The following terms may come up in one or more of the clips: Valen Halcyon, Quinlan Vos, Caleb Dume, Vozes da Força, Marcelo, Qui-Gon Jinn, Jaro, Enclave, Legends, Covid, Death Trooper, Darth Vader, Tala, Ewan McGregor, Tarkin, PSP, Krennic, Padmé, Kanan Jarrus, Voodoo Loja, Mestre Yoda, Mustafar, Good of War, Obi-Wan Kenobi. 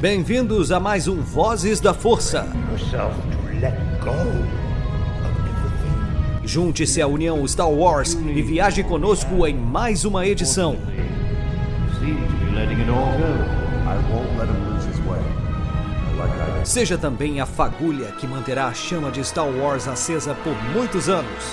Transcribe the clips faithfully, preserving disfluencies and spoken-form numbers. Bem-vindos a mais um Vozes da Força. Junte-se à União Star Wars e viaje conosco em mais uma edição. Seja também a fagulha que manterá a chama de Star Wars acesa por muitos anos.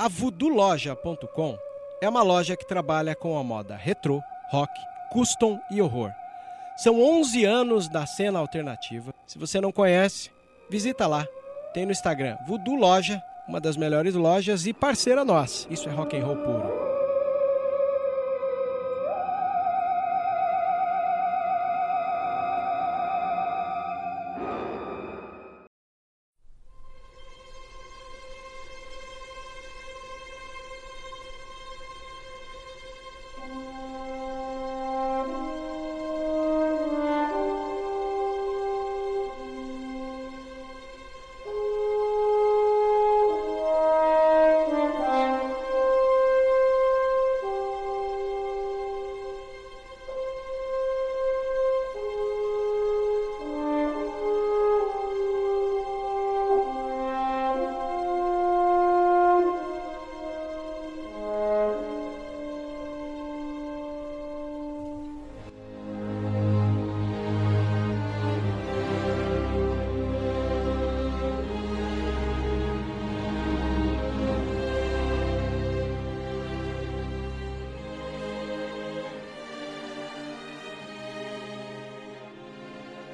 A Voodoo Loja ponto com é uma loja que trabalha com a moda retrô, rock, custom e horror. São onze anos da cena alternativa. Se você não conhece, visita lá. Tem no Instagram, Voodoo Loja, uma das melhores lojas e parceira nossa. Isso é rock and roll puro.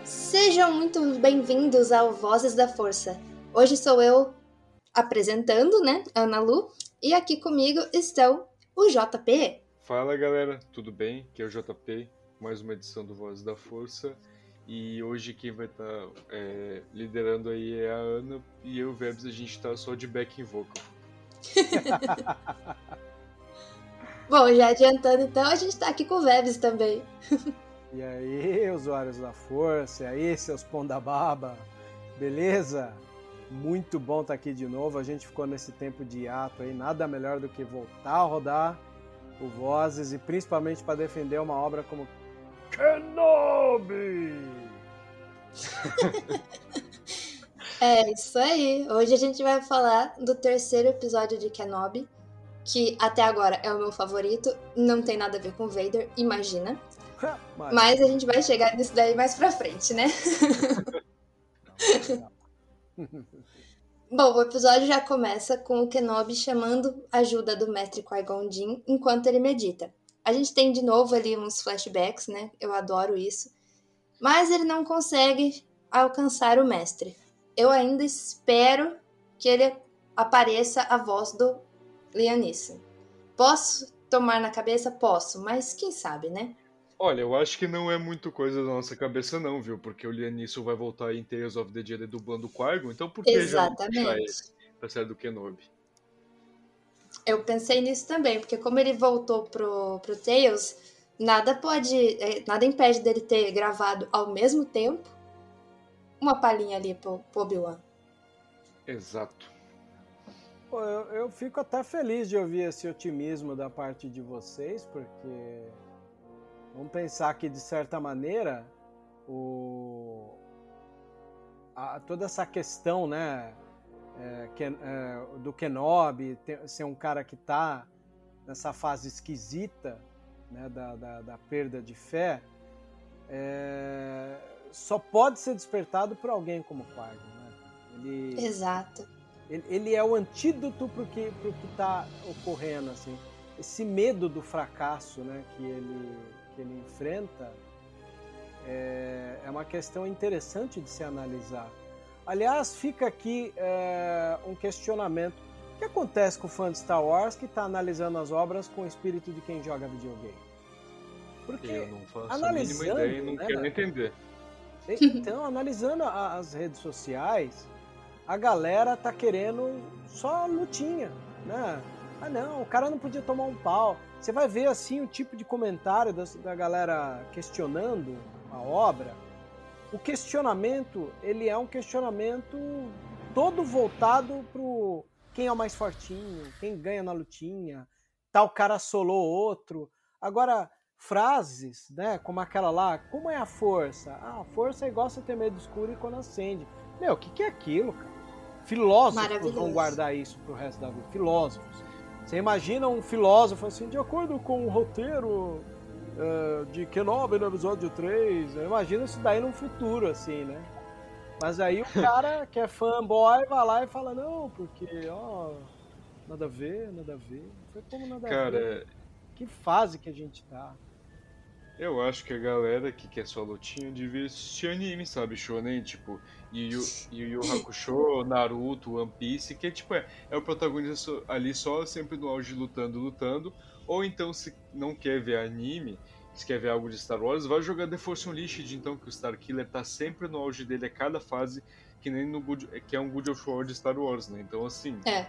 Sejam muito bem-vindos ao Vozes da Força. Hoje sou eu apresentando, né, Ana Lu, e aqui comigo estão o J P. Fala, galera, tudo bem? Aqui é o J P, mais uma edição do Vozes da Força, e hoje quem vai estar tá, é, liderando aí é a Ana, e eu e o Vebs, a gente tá só de backing vocal. Bom, já adiantando então, a gente tá aqui com o Vebs também. E aí, usuários da Força, e aí, seus pão da baba, beleza? Muito bom estar aqui de novo, a gente ficou nesse tempo de hiato aí, nada melhor do que voltar a rodar o Vozes e principalmente para defender uma obra como Kenobi! É isso aí, hoje a gente vai falar do terceiro episódio de Kenobi, que até agora é o meu favorito, não tem nada a ver com Vader, imagina. Mas a gente vai chegar nisso daí mais pra frente, né? Bom, o episódio já começa com o Kenobi chamando a ajuda do mestre Qui-Gon Jinn enquanto ele medita. A gente tem de novo ali uns flashbacks, né? Eu adoro isso. Mas ele não consegue alcançar o mestre. Eu ainda espero que ele apareça a voz do Lianisson. Posso tomar na cabeça? Posso, mas quem sabe, né? Olha, eu acho que não é muito coisa da nossa cabeça não, viu? Porque o Lianisson vai voltar em Tales of the Jedi dublando o Qui-Gon, então por que Exatamente. já deixar ele pra série do Kenobi? Eu pensei nisso também, porque como ele voltou pro, pro Tales, nada pode, nada impede dele ter gravado ao mesmo tempo uma palhinha ali pro, pro Obi-Wan. Exato. Pô, eu, eu fico até feliz de ouvir esse otimismo da parte de vocês, porque... Vamos pensar que, de certa maneira, o... a, toda essa questão, né, é, que, é, do Kenobi ter, ser um cara que está nessa fase esquisita, né, da, da, da perda de fé, é, só pode ser despertado por alguém como o Qui-Gon, né? Ele, Exato. Ele, ele é o antídoto para o que está ocorrendo, assim. Esse medo do fracasso, né, que ele... que ele enfrenta, é, é uma questão interessante de se analisar. Aliás, fica aqui é, um questionamento. O que acontece com o fã de Star Wars que está analisando as obras com o espírito de quem joga videogame? Porque eu não faço analisando, a mínima ideia e não né, quero né, entender. Então, analisando a, as redes sociais, a galera tá querendo só lutinha, né? Ah não, o cara não podia tomar um pau. Você vai ver assim o tipo de comentário da, da galera questionando a obra. O questionamento, ele é um questionamento todo voltado pro quem é o mais fortinho, quem ganha na lutinha, tal cara assolou outro. Agora, frases, né, como aquela lá, como é a força? Ah, a força é igual você ter medo escuro e quando acende. Meu, o que, que é aquilo, cara? Filósofos vão guardar isso pro resto da vida. Filósofos. Você imagina um filósofo assim, de acordo com o roteiro uh, de Kenobi no episódio três, imagina isso daí num futuro, assim, né? Mas aí o cara que é fanboy vai lá e fala, não, porque, ó, nada a ver, nada a ver. Foi como nada cara, a ver. Que fase que a gente tá. Eu acho que a galera que quer só lutinha devia assistir anime, sabe? Shonen, tipo, Yu Yu Hakusho, Naruto, One Piece, que tipo, é, é o protagonista ali só, sempre no auge lutando, lutando. Ou então, se não quer ver anime, se quer ver algo de Star Wars, vai jogar The Force Unleashed, então, que o Starkiller tá sempre no auge dele a cada fase, que nem no Good, que é um Good of War de Star Wars, né? Então, assim, é,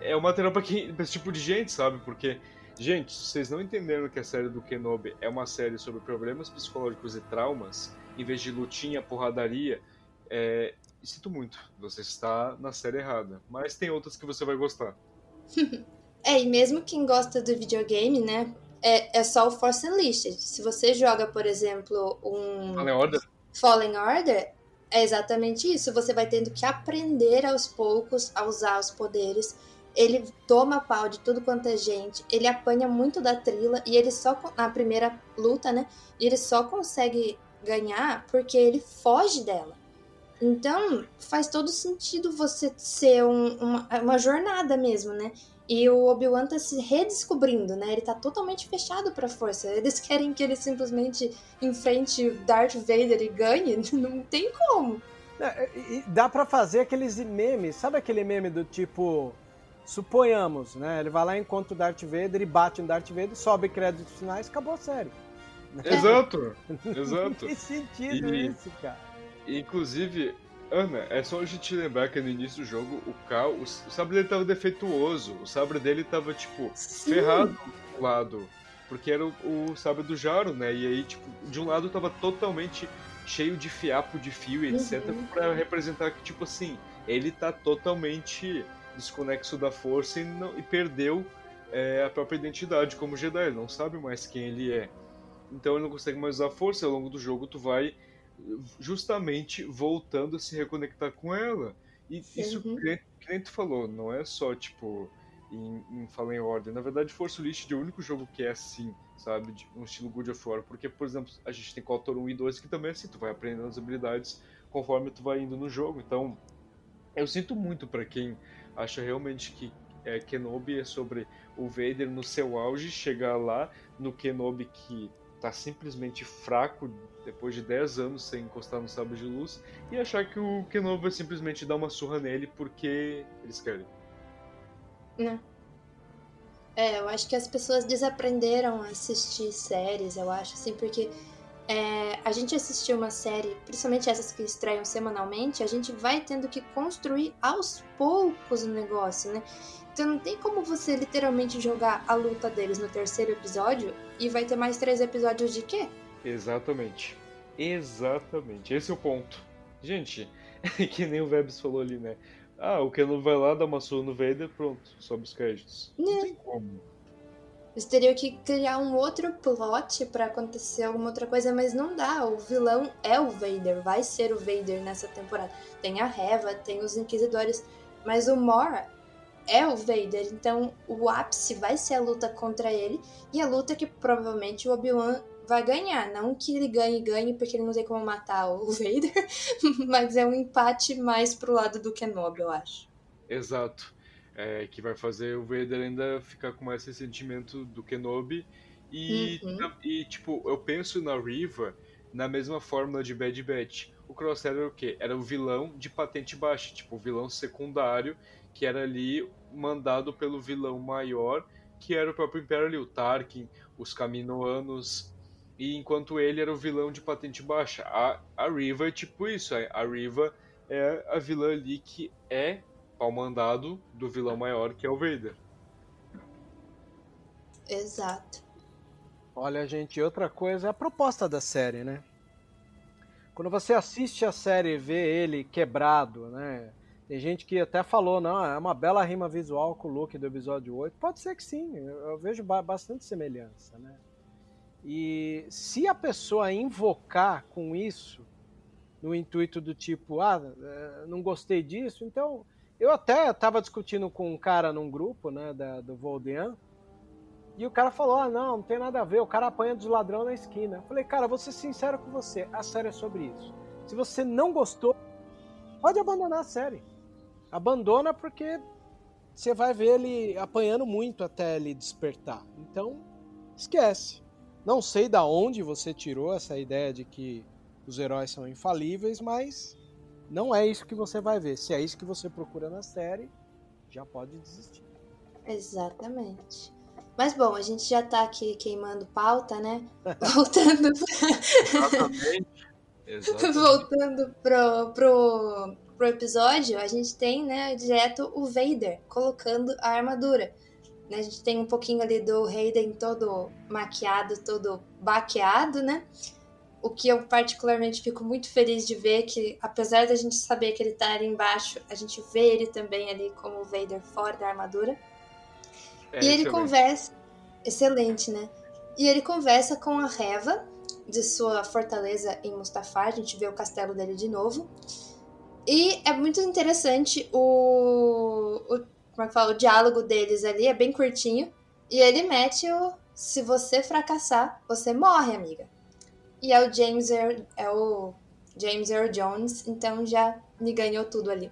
é um material pra, quem, pra esse tipo de gente, sabe? Porque... gente, se vocês não entenderam que a série do Kenobi é uma série sobre problemas psicológicos e traumas, em vez de lutinha, porradaria, é... sinto muito, você está na série errada. Mas tem outras que você vai gostar. É, e mesmo quem gosta do videogame, né, é, é só o Force Unleashed. Se você joga, por exemplo, um... Fallen Order? Fallen Order, é exatamente isso. Você vai tendo que aprender aos poucos a usar os poderes. Ele toma pau de tudo quanto é gente, ele apanha muito da Trila, e ele só, na primeira luta, né, e ele só consegue ganhar porque ele foge dela. Então, faz todo sentido você ser um, uma, uma jornada mesmo, né, e o Obi-Wan tá se redescobrindo, né, ele tá totalmente fechado pra força, eles querem que ele simplesmente enfrente Darth Vader e ganhe, não tem como. E dá pra fazer aqueles memes, sabe aquele meme do tipo... Suponhamos, né? Ele vai lá, encontra o Darth Vader e bate no Darth Vader, sobe créditos finais, acabou a série. Exato, exato. Que sentido e, isso, cara. Inclusive, Ana, é só a gente lembrar que no início do jogo, o Cal, o sabre dele tava defeituoso, o sabre dele tava, tipo, sim, ferrado do lado, porque era o, o sabre do Jaro, né? E aí, tipo, de um lado tava totalmente cheio de fiapo, de fio, etcétera, uhum, pra representar que, tipo assim, ele tá totalmente... desconexo da força e, não, e perdeu é, a própria identidade como Jedi, ele não sabe mais quem ele é, então ele não consegue mais usar a força. Ao longo do jogo tu vai justamente voltando a se reconectar com ela, e sim, isso uhum. que, que nem tu falou, não é só tipo em, em Fallen Order, na verdade Force Unleashed é o único jogo que é assim, sabe, de um estilo Good of War, porque por exemplo a gente tem Kotor um e dois que também é assim, tu vai aprendendo as habilidades conforme tu vai indo no jogo, então eu sinto muito pra quem acha realmente que é, Kenobi é sobre o Vader no seu auge, chegar lá no Kenobi que tá simplesmente fraco depois de dez anos sem encostar no sabre de luz e achar que o Kenobi vai simplesmente dar uma surra nele porque eles querem. Não. É, eu acho que as pessoas desaprenderam a assistir séries, eu acho, assim, porque... É, a gente assistir uma série, principalmente essas que estreiam semanalmente, a gente vai tendo que construir aos poucos o negócio, né? Então não tem como você literalmente jogar a luta deles no terceiro episódio e vai ter mais três episódios de quê? Exatamente. Exatamente. Esse é o ponto. Gente, que nem o Vebs falou ali, né? Ah, o Kenobi vai lá, dá uma surra no Vader, pronto, sobe os créditos. Não, não tem como. Eles teriam que criar um outro plot pra acontecer alguma outra coisa, mas não dá. O vilão é o Vader, vai ser o Vader nessa temporada. Tem a Reva, tem os Inquisidores, mas o Maul é o Vader. Então o ápice vai ser a luta contra ele, e a luta que provavelmente o Obi-Wan vai ganhar. Não que ele ganhe e ganhe, porque ele não tem como matar o Vader, mas é um empate mais pro lado do Kenobi, eu acho. Exato. É, que vai fazer o Vader ainda ficar com mais esse sentimento do Kenobi. E, uhum. e, tipo, eu penso na Reva na mesma fórmula de Bad Batch. O Crosshair era o quê? Era o vilão de patente baixa, tipo, o vilão secundário, que era ali mandado pelo vilão maior, que era o próprio Império ali, o Tarkin, os Kaminoanos. E enquanto ele era o vilão de patente baixa. A, a Reva é tipo isso, a Reva é a vilã ali que é ao mandado do vilão maior, que é o Vader. Exato. Olha, gente, outra coisa é a proposta da série, né? Quando você assiste a série e vê ele quebrado, né? Tem gente que até falou, não, é uma bela rima visual com o Luke do episódio oito. Pode ser que sim, eu vejo bastante semelhança, né? E se a pessoa invocar com isso, no intuito do tipo, ah, não gostei disso, então... Eu até estava discutindo com um cara num grupo, né, da, do Voldean, e o cara falou, ah, não, não tem nada a ver, o cara apanha dos ladrões na esquina. Eu falei, cara, vou ser sincero com você, a série é sobre isso. Se você não gostou, pode abandonar a série. Abandona porque você vai ver ele apanhando muito até ele despertar. Então, esquece. Não sei da onde você tirou essa ideia de que os heróis são infalíveis, mas... não é isso que você vai ver. Se é isso que você procura na série, já pode desistir. Exatamente. Mas, bom, a gente já tá aqui queimando pauta, né? Voltando... Exatamente. Exatamente. Voltando pro, pro, pro episódio, a gente tem, né, direto o Vader colocando a armadura. A gente tem um pouquinho ali do Hayden todo maquiado, todo baqueado, né? O que eu particularmente fico muito feliz de ver, que apesar da gente saber que ele tá ali embaixo, a gente vê ele também ali como o Vader fora da armadura. É, e ele conversa... Excelente, né? E ele conversa com a Reva, de sua fortaleza em Mustafar. A gente vê o castelo dele de novo. E é muito interessante o... o como é que fala? O diálogo deles ali, é bem curtinho. E ele mete o... se você fracassar, você morre, amiga. E é o James Earl, é o James Earl Jones, então já me ganhou tudo ali.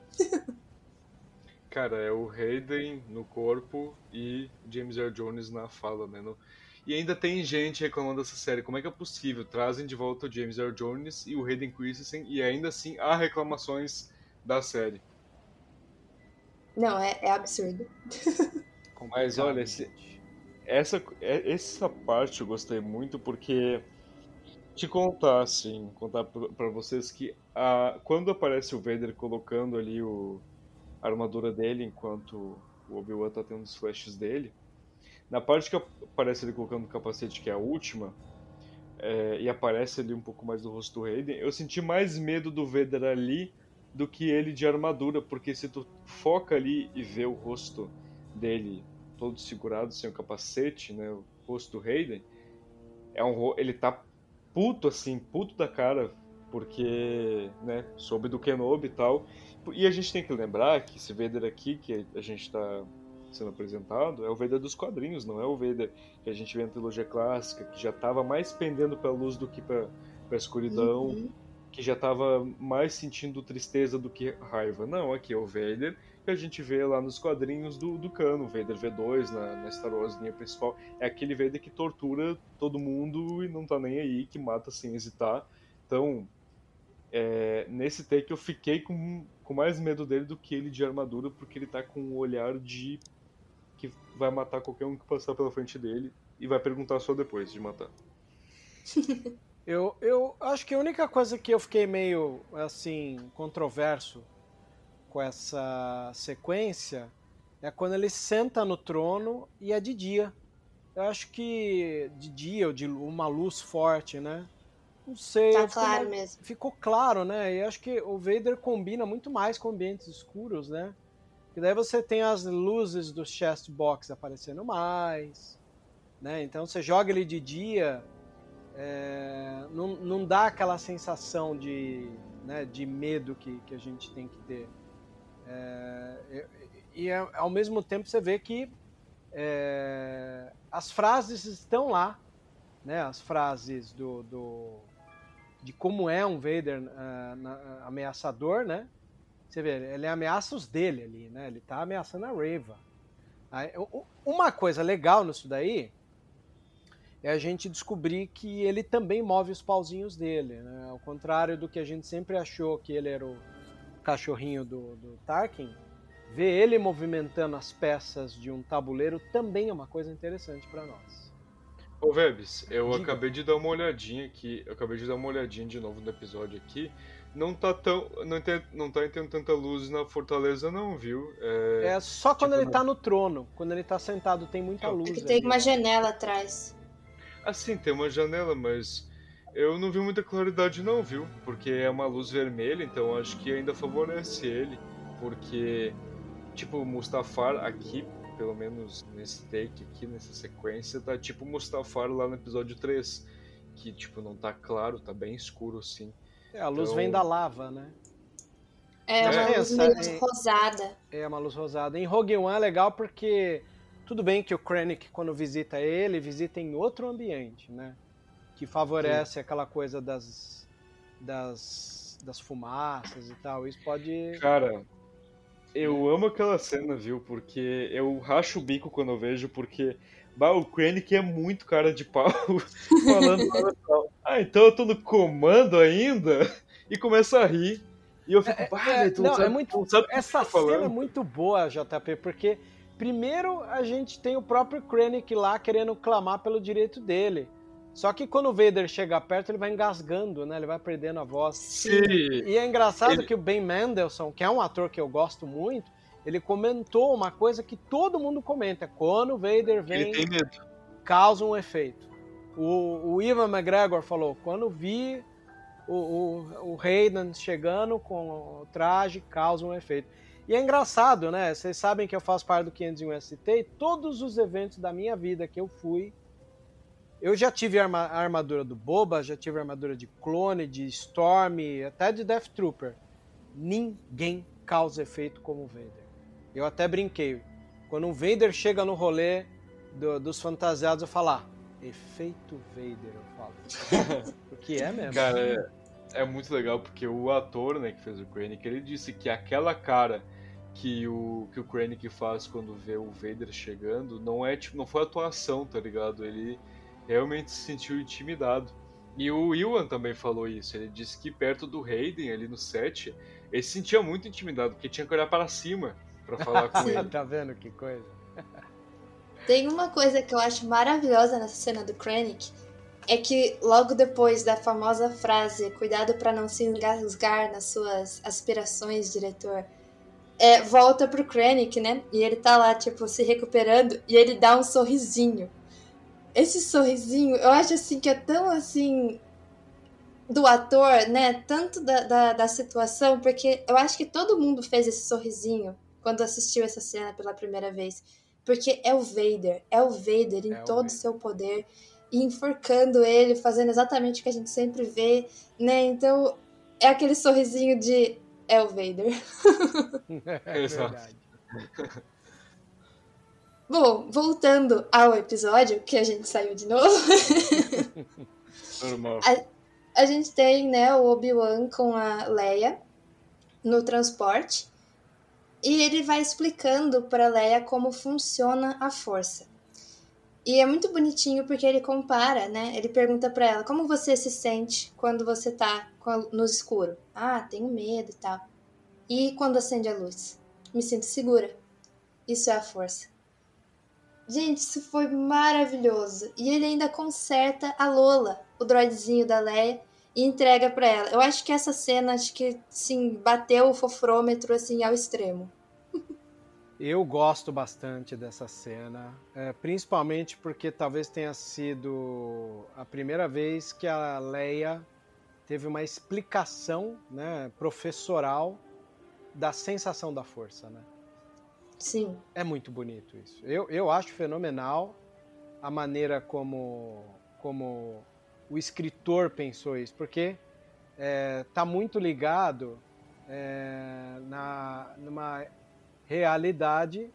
Cara, é o Hayden no corpo e James Earl Jones na fala, né? No... E ainda tem gente reclamando dessa série. Como é que é possível? Trazem de volta o James Earl Jones e o Hayden Christensen e ainda assim há reclamações da série. Não, é, é absurdo. Mas olha, esse, essa, essa parte eu gostei muito porque... te contar, assim, contar pra vocês que a, quando aparece o Vader colocando ali o, a armadura dele, enquanto o Obi-Wan tá tendo os flashes dele, na parte que aparece ele colocando o capacete, que é a última, é, e aparece ali um pouco mais do rosto do Hayden, eu senti mais medo do Vader ali do que ele de armadura, porque se tu foca ali e vê o rosto dele todo segurado, sem o capacete, né, o rosto do Hayden, é um, ele tá puto, assim, puto da cara, porque, né, soube do Kenobi e tal. E a gente tem que lembrar que esse Vader aqui, que a gente tá sendo apresentado, é o Vader dos quadrinhos, não é o Vader que a gente vê na trilogia clássica, que já tava mais pendendo pra luz do que pra, pra escuridão, uhum. Que já tava mais sentindo tristeza do que raiva. Não, aqui é o Vader que a gente vê lá nos quadrinhos do, do Cano, Vader V dois, na, na Star Wars, linha principal, é aquele Vader que tortura todo mundo e não tá nem aí, que mata sem hesitar. Então, é, nesse take eu fiquei com, com mais medo dele do que ele de armadura, porque ele tá com um olhar de que vai matar qualquer um que passar pela frente dele e vai perguntar só depois de matar. eu, eu acho que a única coisa que eu fiquei meio, assim, controverso com essa sequência é quando ele senta no trono e é de dia. Eu acho que de dia, ou de uma luz forte, né? Não sei. Tá claro ficou, mesmo. Ficou claro, né? E eu acho que o Vader combina muito mais com ambientes escuros, né? E daí você tem as luzes do chest box aparecendo mais, né? Então você joga ele de dia, é, não, não dá aquela sensação de, né, de medo que, que a gente tem que ter. É, e, e ao mesmo tempo você vê que é, as frases estão lá, né? As frases do, do, de como é um Vader uh, na, ameaçador, né? Você vê, ele ameaça os dele ali, né? Ele tá ameaçando a Reva. Aí, uma coisa legal nisso daí é a gente descobrir que ele também move os pauzinhos dele, né? Ao contrário do que a gente sempre achou que ele era o cachorrinho do, do Tarkin, ver ele movimentando as peças de um tabuleiro também é uma coisa interessante para nós. Ô, Vebs, eu Diga. acabei de dar uma olhadinha aqui, eu acabei de dar uma olhadinha de novo no episódio aqui. Não tá tão, não, tem, não tá entrando tanta luz na fortaleza não, viu? É, é só quando tipo, ele tá no trono, quando ele tá sentado tem muita luz. É que tem ali uma janela atrás. Assim, tem uma janela, mas eu não vi muita claridade não, viu? Porque é uma luz vermelha, então acho que ainda favorece ele, porque, tipo, o Mustafar aqui, pelo menos nesse take aqui, nessa sequência, tá tipo o Mustafar lá no episódio três, que tipo, não tá claro, tá bem escuro assim. É, a luz então... vem da lava, né? É, é uma luz meio rosada. É, uma luz rosada. Em Rogue One é legal porque, tudo bem que o Krennic, quando visita ele, visita em outro ambiente, né? Que favorece Sim. aquela coisa das, das, das fumaças e tal. Isso pode... Cara... Eu amo aquela cena, viu? Porque eu racho o bico quando eu vejo, porque bah, o Krennic é muito cara de pau falando ah, então eu tô no comando ainda? E começa a rir. E eu fico, bah, é, é, tu não, não sabe, é muito, não sabe essa cena falando. É muito boa, J P, porque primeiro a gente tem o próprio Krennic lá querendo clamar pelo direito dele. Só que quando o Vader chega perto, ele vai engasgando, né? Ele vai perdendo a voz. Sim. E é engraçado ele... que o Ben Mendelsohn, que é um ator que eu gosto muito, ele comentou uma coisa que todo mundo comenta. Quando o Vader vem, causa um efeito. O, o Ewan McGregor falou, quando vi o, o, o Hayden chegando com o traje, causa um efeito. E é engraçado, né? Vocês sabem que eu faço parte do quinhentos e um S T e todos os eventos da minha vida que eu fui, eu já tive a armadura do Boba, já tive a armadura de Clone, de Storm, até de Death Trooper. Ninguém causa efeito como o Vader. Eu até brinquei. Quando um Vader chega no rolê do, dos fantasiados, eu falo, ah, efeito Vader, eu falo. Porque é mesmo. Cara, é, é muito legal, porque o ator, né, que fez o Krennic, ele disse que aquela cara que o, que o Krennic faz quando vê o Vader chegando, não, é, tipo, não foi atuação, tá ligado? Ele... realmente se sentiu intimidado. E o Ewan também falou isso. Ele disse que perto do Hayden, ali no set, ele se sentia muito intimidado, porque tinha que olhar para cima para falar com ele. Tá vendo que coisa? Tem uma coisa que eu acho maravilhosa nessa cena do Krennic, é que logo depois da famosa frase "cuidado para não se engasgar nas suas aspirações, diretor", é, volta pro Krennic, né? E ele tá lá, tipo, se recuperando, e ele dá um sorrisinho. Esse sorrisinho, eu acho assim que é tão assim do ator, né? Tanto da, da, da situação, porque eu acho que todo mundo fez esse sorrisinho quando assistiu essa cena pela primeira vez. Porque é o Vader, é o Vader em é todo o seu poder, e enforcando ele, fazendo exatamente o que a gente sempre vê, né? Então, é aquele sorrisinho de é o Vader. É verdade. Bom, voltando ao episódio, que a gente saiu de novo. Normal. A, a gente tem, né, o Obi-Wan com a Leia no transporte. E ele vai explicando para Leia como funciona a força. E é muito bonitinho porque ele compara, né? Ele pergunta para ela, como você se sente quando você tá no escuro? Ah, tenho medo e tal. E quando acende a luz? Me sinto segura. Isso é a força. Gente, isso foi maravilhoso. E ele ainda conserta a Lola, o droidezinho da Leia, e entrega pra ela. Eu acho que essa cena, acho que, sim, bateu o fofrômetro, assim, ao extremo. Eu gosto bastante dessa cena, é, principalmente porque talvez tenha sido a primeira vez que a Leia teve uma explicação, né, professoral da sensação da força, né? Sim. É muito bonito isso. Eu, eu acho fenomenal a maneira como, como o escritor pensou isso, porque está é, muito ligado é, na, numa realidade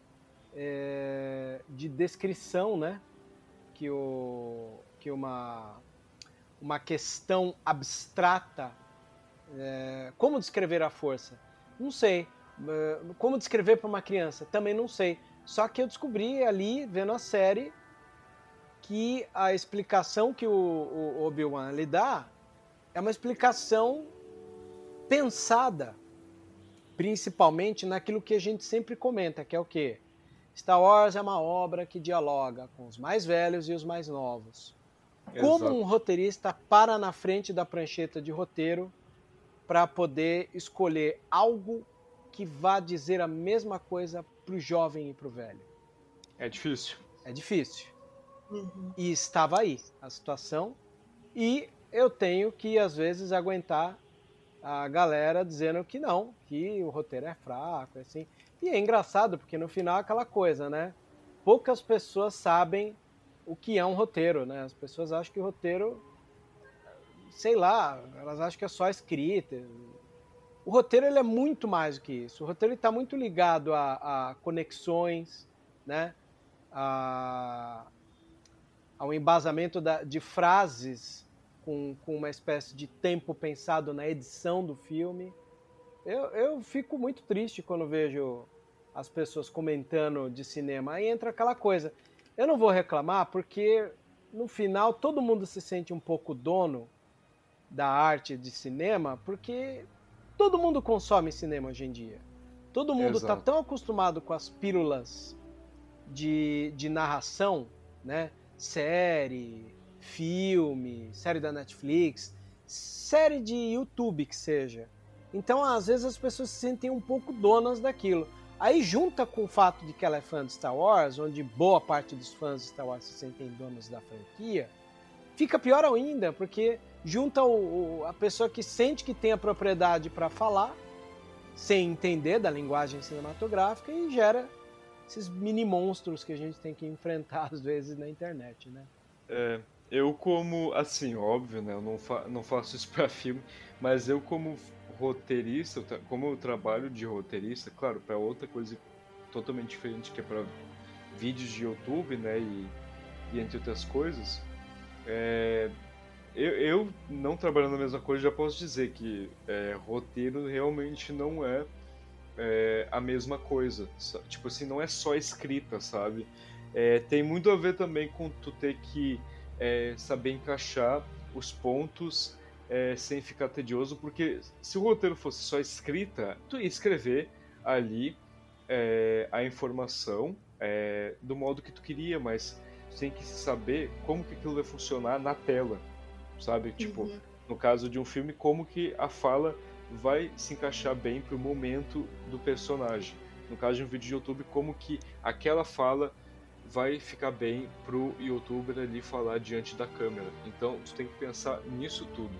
é, de descrição, né? Que, o, que uma, uma questão abstrata... É, como descrever a força? Não sei. Como descrever para uma criança? Também não sei. Só que eu descobri ali, vendo a série, que a explicação que o, o Obi-Wan lhe dá é uma explicação pensada, principalmente naquilo que a gente sempre comenta, que é o quê? Star Wars é uma obra que dialoga com os mais velhos e os mais novos. como Exato. Um roteirista para na frente da prancheta de roteiro para poder escolher algo que vá dizer a mesma coisa pro jovem e pro velho. É difícil. É difícil. Uhum. E estava aí a situação. E eu tenho que, às vezes, aguentar a galera dizendo que não, que o roteiro é fraco, assim. E é engraçado, porque no final é aquela coisa, né? Poucas pessoas sabem o que é um roteiro, né? As pessoas acham que o roteiro, sei lá, elas acham que é só escrita. O roteiro, ele é muito mais do que isso. O roteiro está muito ligado a, a conexões, né? A, ao embasamento da, de frases com, com uma espécie de tempo pensado na edição do filme. Eu, eu fico muito triste quando vejo as pessoas comentando de cinema. Aí entra aquela coisa... Eu não vou reclamar porque, no final, todo mundo se sente um pouco dono da arte de cinema porque todo mundo consome cinema hoje em dia. Todo mundo está tão acostumado com as pílulas de, de narração, né? Série, filme, série da Netflix, série de YouTube que seja. Então, às vezes, as pessoas se sentem um pouco donas daquilo. Aí junta com o fato de que ela é fã de Star Wars, onde boa parte dos fãs de Star Wars se sentem donos da franquia, fica pior ainda, porque junta o, o, a pessoa que sente que tem a propriedade para falar, sem entender da linguagem cinematográfica, e gera esses mini monstros que a gente tem que enfrentar às vezes na internet, né? É, eu como, assim, óbvio, né? Eu não, fa- não faço isso para filme, mas eu como... roteirista, como eu trabalho de roteirista, claro, para outra coisa totalmente diferente, que é para vídeos de YouTube, né, e, e entre outras coisas, é, eu, eu não trabalhando na mesma coisa, já posso dizer que é, roteiro realmente não é, é a mesma coisa, tipo assim, não é só escrita, sabe, é, tem muito a ver também com tu ter que é, saber encaixar os pontos, É, sem ficar tedioso, porque se o roteiro fosse só escrita, tu ia escrever ali é, a informação é, do modo que tu queria, mas tu tem que saber como que aquilo vai funcionar na tela, sabe? Uhum. Tipo, no caso de um filme, como que a fala vai se encaixar bem pro momento do personagem. No caso de um vídeo de YouTube, como que aquela fala vai ficar bem pro youtuber ali falar diante da câmera. Então, tu tem que pensar nisso tudo.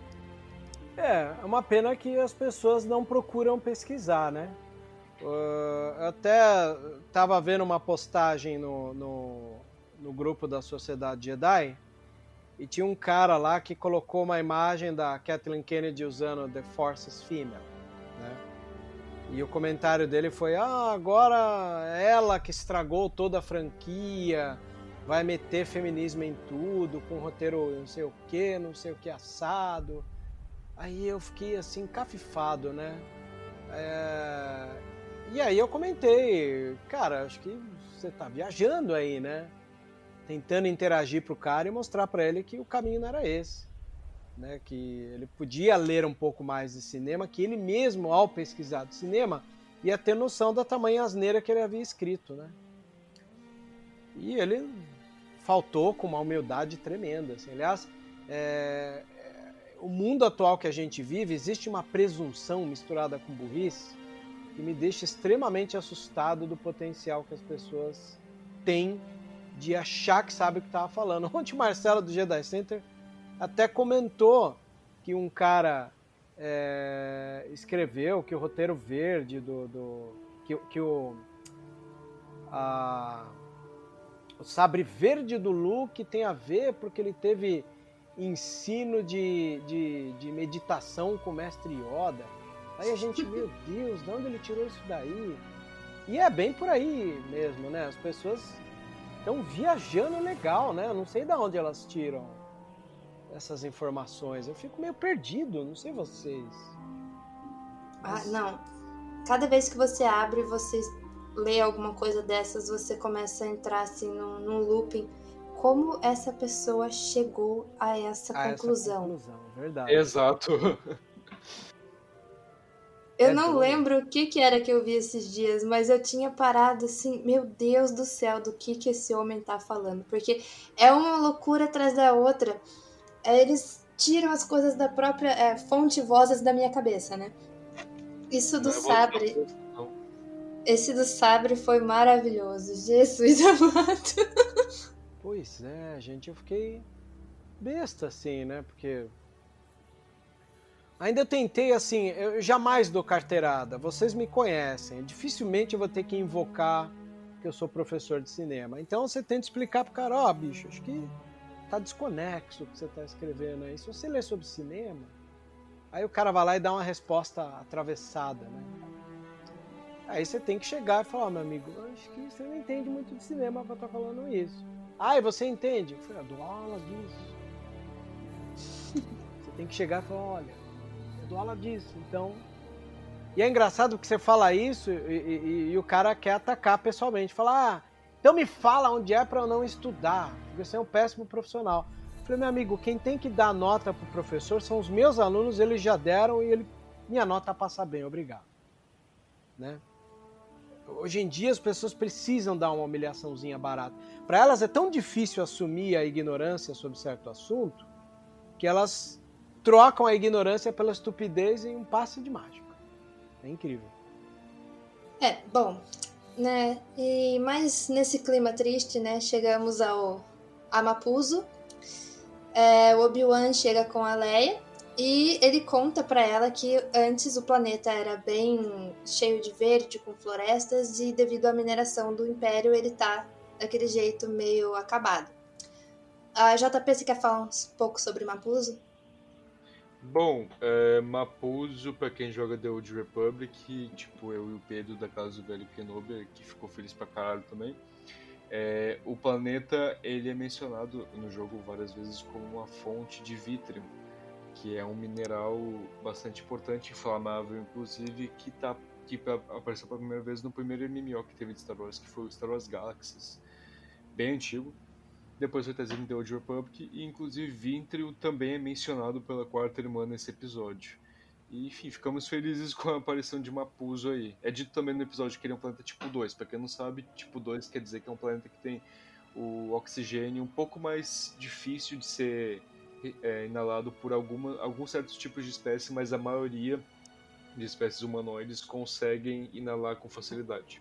É, é uma pena que as pessoas não procuram pesquisar, né? Uh, até estava vendo uma postagem no, no, no grupo da Sociedade Jedi e tinha um cara lá que colocou uma imagem da Kathleen Kennedy usando The Force is Female, né? E o comentário dele foi, ah, agora ela que estragou toda a franquia, vai meter feminismo em tudo, com roteiro não sei o que, não sei o que assado. Aí eu fiquei assim, cafifado, né? É... E aí eu comentei, cara, acho que você tá viajando aí, né? Tentando interagir pro cara e mostrar pra ele que o caminho não era esse. Né, que ele podia ler um pouco mais de cinema, que ele mesmo, ao pesquisar de cinema, ia ter noção da tamanha asneira que ele havia escrito, né? E ele faltou com uma humildade tremenda. Assim. Aliás, é... o mundo atual que a gente vive, existe uma presunção misturada com burrice que me deixa extremamente assustado do potencial que as pessoas têm de achar que sabe o que estava falando. Ontem o Marcelo, do Jedi Center, até comentou que um cara é, escreveu que o roteiro verde do... do que, que o, a, o sabre verde do Luke tem a ver porque ele teve ensino de, de, de meditação com o mestre Yoda. Aí a gente, meu Deus, de onde ele tirou isso daí? E é bem por aí mesmo, né? As pessoas estão viajando legal, né? Eu não sei de onde elas tiram essas informações, eu fico meio perdido, não sei vocês. Mas... Ah, não. Cada vez que você abre, você lê alguma coisa dessas, você começa a entrar assim num, num looping. Como essa pessoa chegou a essa a conclusão? Essa conclusão, verdade. Exato. Eu é não bom. lembro o que, que era que eu vi esses dias, mas eu tinha parado assim, meu Deus do céu, do que, que esse homem tá falando. Porque é uma loucura atrás da outra. Eles tiram as coisas da própria é, fonte Vozes da minha cabeça, né? Isso do sabre... Vou... Esse do sabre foi maravilhoso. Jesus amado. Pois é, gente, eu fiquei besta, assim, né? Porque... Ainda tentei, assim, eu jamais dou carteirada, vocês me conhecem, dificilmente eu vou ter que invocar que eu sou professor de cinema. Então você tenta explicar pro cara, ó, oh, bicho, acho que tá desconexo o que você tá escrevendo aí. Se você ler sobre cinema, aí o cara vai lá e dá uma resposta atravessada, né? Aí você tem que chegar e falar, oh, meu amigo, acho que você não entende muito de cinema pra estar tá falando isso. Ah, e você entende? Eu falei, eu dou aula disso. Você tem que chegar e falar, olha, aula disso, então... E é engraçado porque você fala isso e, e, e o cara quer atacar pessoalmente. Fala, ah, então me fala onde é pra eu não estudar, porque você é um péssimo profissional. Eu falei, meu amigo, quem tem que dar nota pro professor são os meus alunos, eles já deram e ele... minha nota passa bem, obrigado. Né? Hoje em dia as pessoas precisam dar uma humilhaçãozinha barata. Pra elas é tão difícil assumir a ignorância sobre certo assunto que elas... trocam a ignorância pela estupidez em um passe de mágica. É incrível. É, bom, né? E, mas nesse clima triste, né? Chegamos ao a Mapuzo. É, o Obi-Wan chega com a Leia e ele conta pra ela que antes o planeta era bem cheio de verde, com florestas, e devido à mineração do Império ele tá daquele jeito meio acabado. A J P, você quer falar um pouco sobre Mapuzo? Bom, é, Mapuzo, pra quem joga The Old Republic, tipo eu e o Pedro da Casa do Velho Kenobi, que ficou feliz pra caralho também, é, o planeta, ele é mencionado no jogo várias vezes como uma fonte de vítreo, que é um mineral bastante importante, inflamável, inclusive, que, tá, que apareceu pela primeira vez no primeiro M M O que teve de Star Wars, que foi o Star Wars Galaxies, bem antigo. Depois foi trazido em The Old Republic e, inclusive, vítreo também é mencionado pela quarta irmã nesse episódio. E, enfim, ficamos felizes com a aparição de Mapuzo aí. É dito também no episódio que ele é um planeta tipo dois. Pra quem não sabe, tipo dois quer dizer que é um planeta que tem o oxigênio um pouco mais difícil de ser é, inalado por alguma, alguns certos tipos de espécies, mas a maioria de espécies humanoides conseguem inalar com facilidade.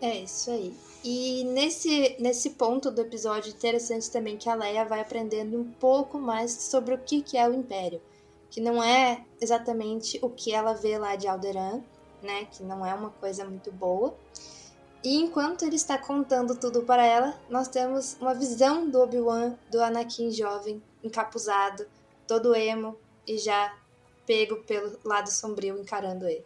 É isso aí. E nesse, nesse ponto do episódio, interessante também que a Leia vai aprendendo um pouco mais sobre o que, que é o Império. Que não é exatamente o que ela vê lá de Alderaan, né? Que não é uma coisa muito boa. E enquanto ele está contando tudo para ela, nós temos uma visão do Obi-Wan, do Anakin jovem, encapuzado, todo emo e já pego pelo lado sombrio encarando ele.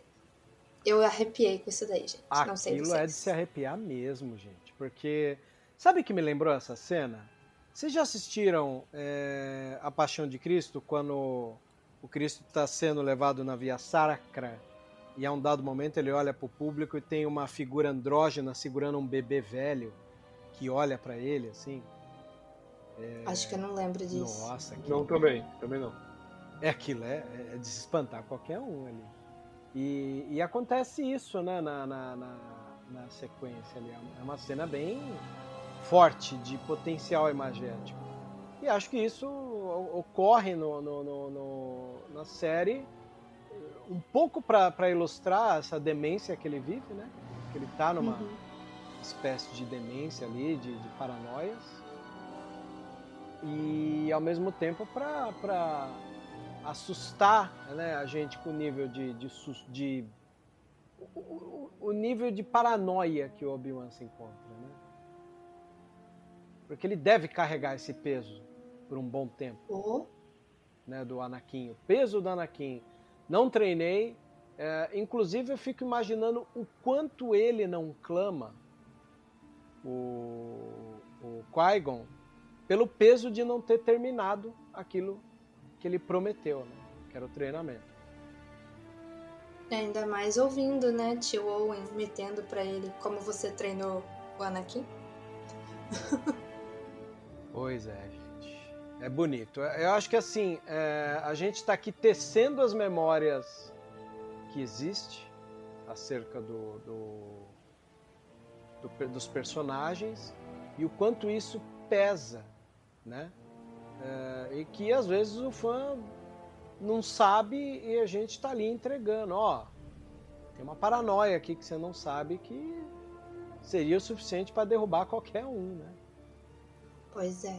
Eu arrepiei com isso daí, gente. Não sei vocês. Aquilo é de se arrepiar mesmo, gente. Porque... Sabe o que me lembrou essa cena? Vocês já assistiram é, A Paixão de Cristo? Quando o Cristo está sendo levado na via sacra e a um dado momento ele olha para o público e tem uma figura andrógena segurando um bebê velho que olha para ele, assim. É... Acho que eu não lembro disso. Nossa, aquilo... Não, também. Também não. É aquilo, é, é de se espantar qualquer um ali. E, e acontece isso, né, na, na, na, na sequência ali. É uma cena bem forte, de potencial imagético. E acho que isso ocorre no, no, no, no, na série um pouco para ilustrar essa demência que ele vive, né? Que ele está numa uhum. espécie de demência ali, de, de paranoias. E ao mesmo tempo para... Pra... assustar, né, a gente com o nível de, de, de, de o, o nível de paranoia que o Obi-Wan se encontra, né? Porque ele deve carregar esse peso por um bom tempo, uhum. né, do Anakin, o peso do Anakin. Não treinei, é, inclusive eu fico imaginando o quanto ele não clama o, o Qui-Gon pelo peso de não ter terminado aquilo que ele prometeu, né? Que era o treinamento. Ainda mais ouvindo, né, tio Owen metendo pra ele como você treinou o Anakin. Pois é, gente. É bonito. Eu acho que, assim, é... a gente tá aqui tecendo as memórias que existe acerca do, do, do, dos personagens e o quanto isso pesa, né? É, e que às vezes o fã não sabe e a gente está ali entregando, ó, tem uma paranoia aqui que você não sabe que seria o suficiente para derrubar qualquer um, né? Pois é.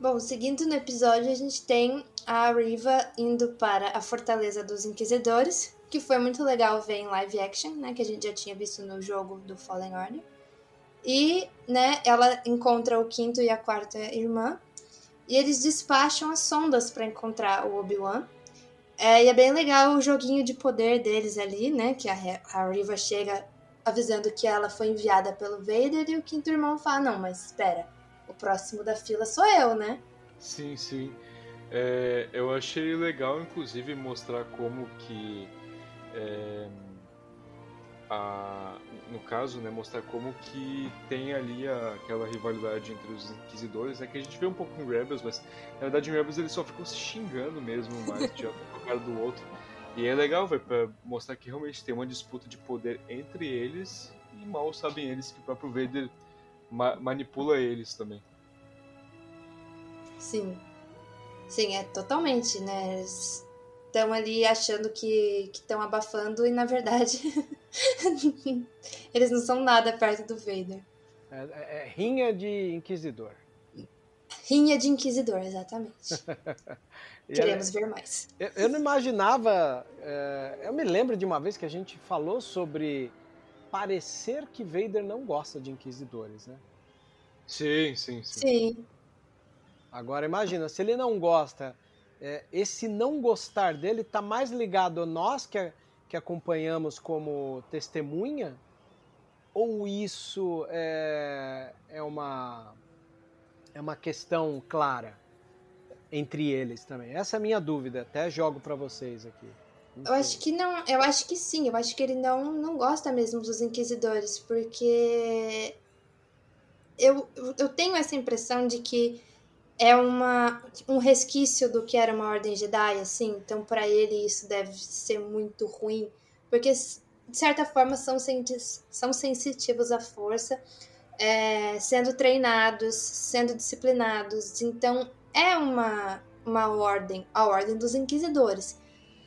Bom, seguindo no episódio, a gente tem a Reva indo para a Fortaleza dos Inquisidores, que foi muito legal ver em live action, né, que a gente já tinha visto no jogo do Fallen Order. E, né, ela encontra o quinto e a quarta irmã, e eles despacham as sondas para encontrar o Obi-Wan. É, e é bem legal o joguinho de poder deles ali, né, que a, Re- a Reva chega avisando que ela foi enviada pelo Vader, e o quinto irmão fala, não, mas espera, o próximo da fila sou eu, né? Sim, sim. É, eu achei legal, inclusive, mostrar como que... É... A, no caso, né, mostrar como que tem ali a, aquela rivalidade entre os Inquisidores, né, que a gente vê um pouco em Rebels, mas na verdade em Rebels eles só ficam se xingando mesmo, mais de um cara do outro, e é legal, véio, pra mostrar que realmente tem uma disputa de poder entre eles, e mal sabem eles que o próprio Vader ma- manipula eles também. Sim, sim, é totalmente, né, eles... estão ali achando que estão abafando e, na verdade, eles não são nada perto do Vader. É, é rinha de inquisidor. Rinha de inquisidor, exatamente. Queremos eu, ver mais. Eu, eu não imaginava... É, eu me lembro de uma vez que a gente falou sobre parecer que Vader não gosta de inquisidores, né? Sim, sim, sim. Sim. Agora, imagina, se ele não gosta... esse não gostar dele está mais ligado a nós que, a, que acompanhamos como testemunha, ou isso é, é, uma, é uma questão clara entre eles também? Essa é a minha dúvida, até jogo para vocês aqui. Eu acho que não, eu acho que sim, eu acho que ele não, não gosta mesmo dos Inquisidores, porque eu, eu tenho essa impressão de que é uma, um resquício do que era uma ordem Jedi, assim, então para ele isso deve ser muito ruim, porque de certa forma são, são sensitivos à força, é, sendo treinados, sendo disciplinados, então é uma, uma ordem, a ordem dos inquisidores,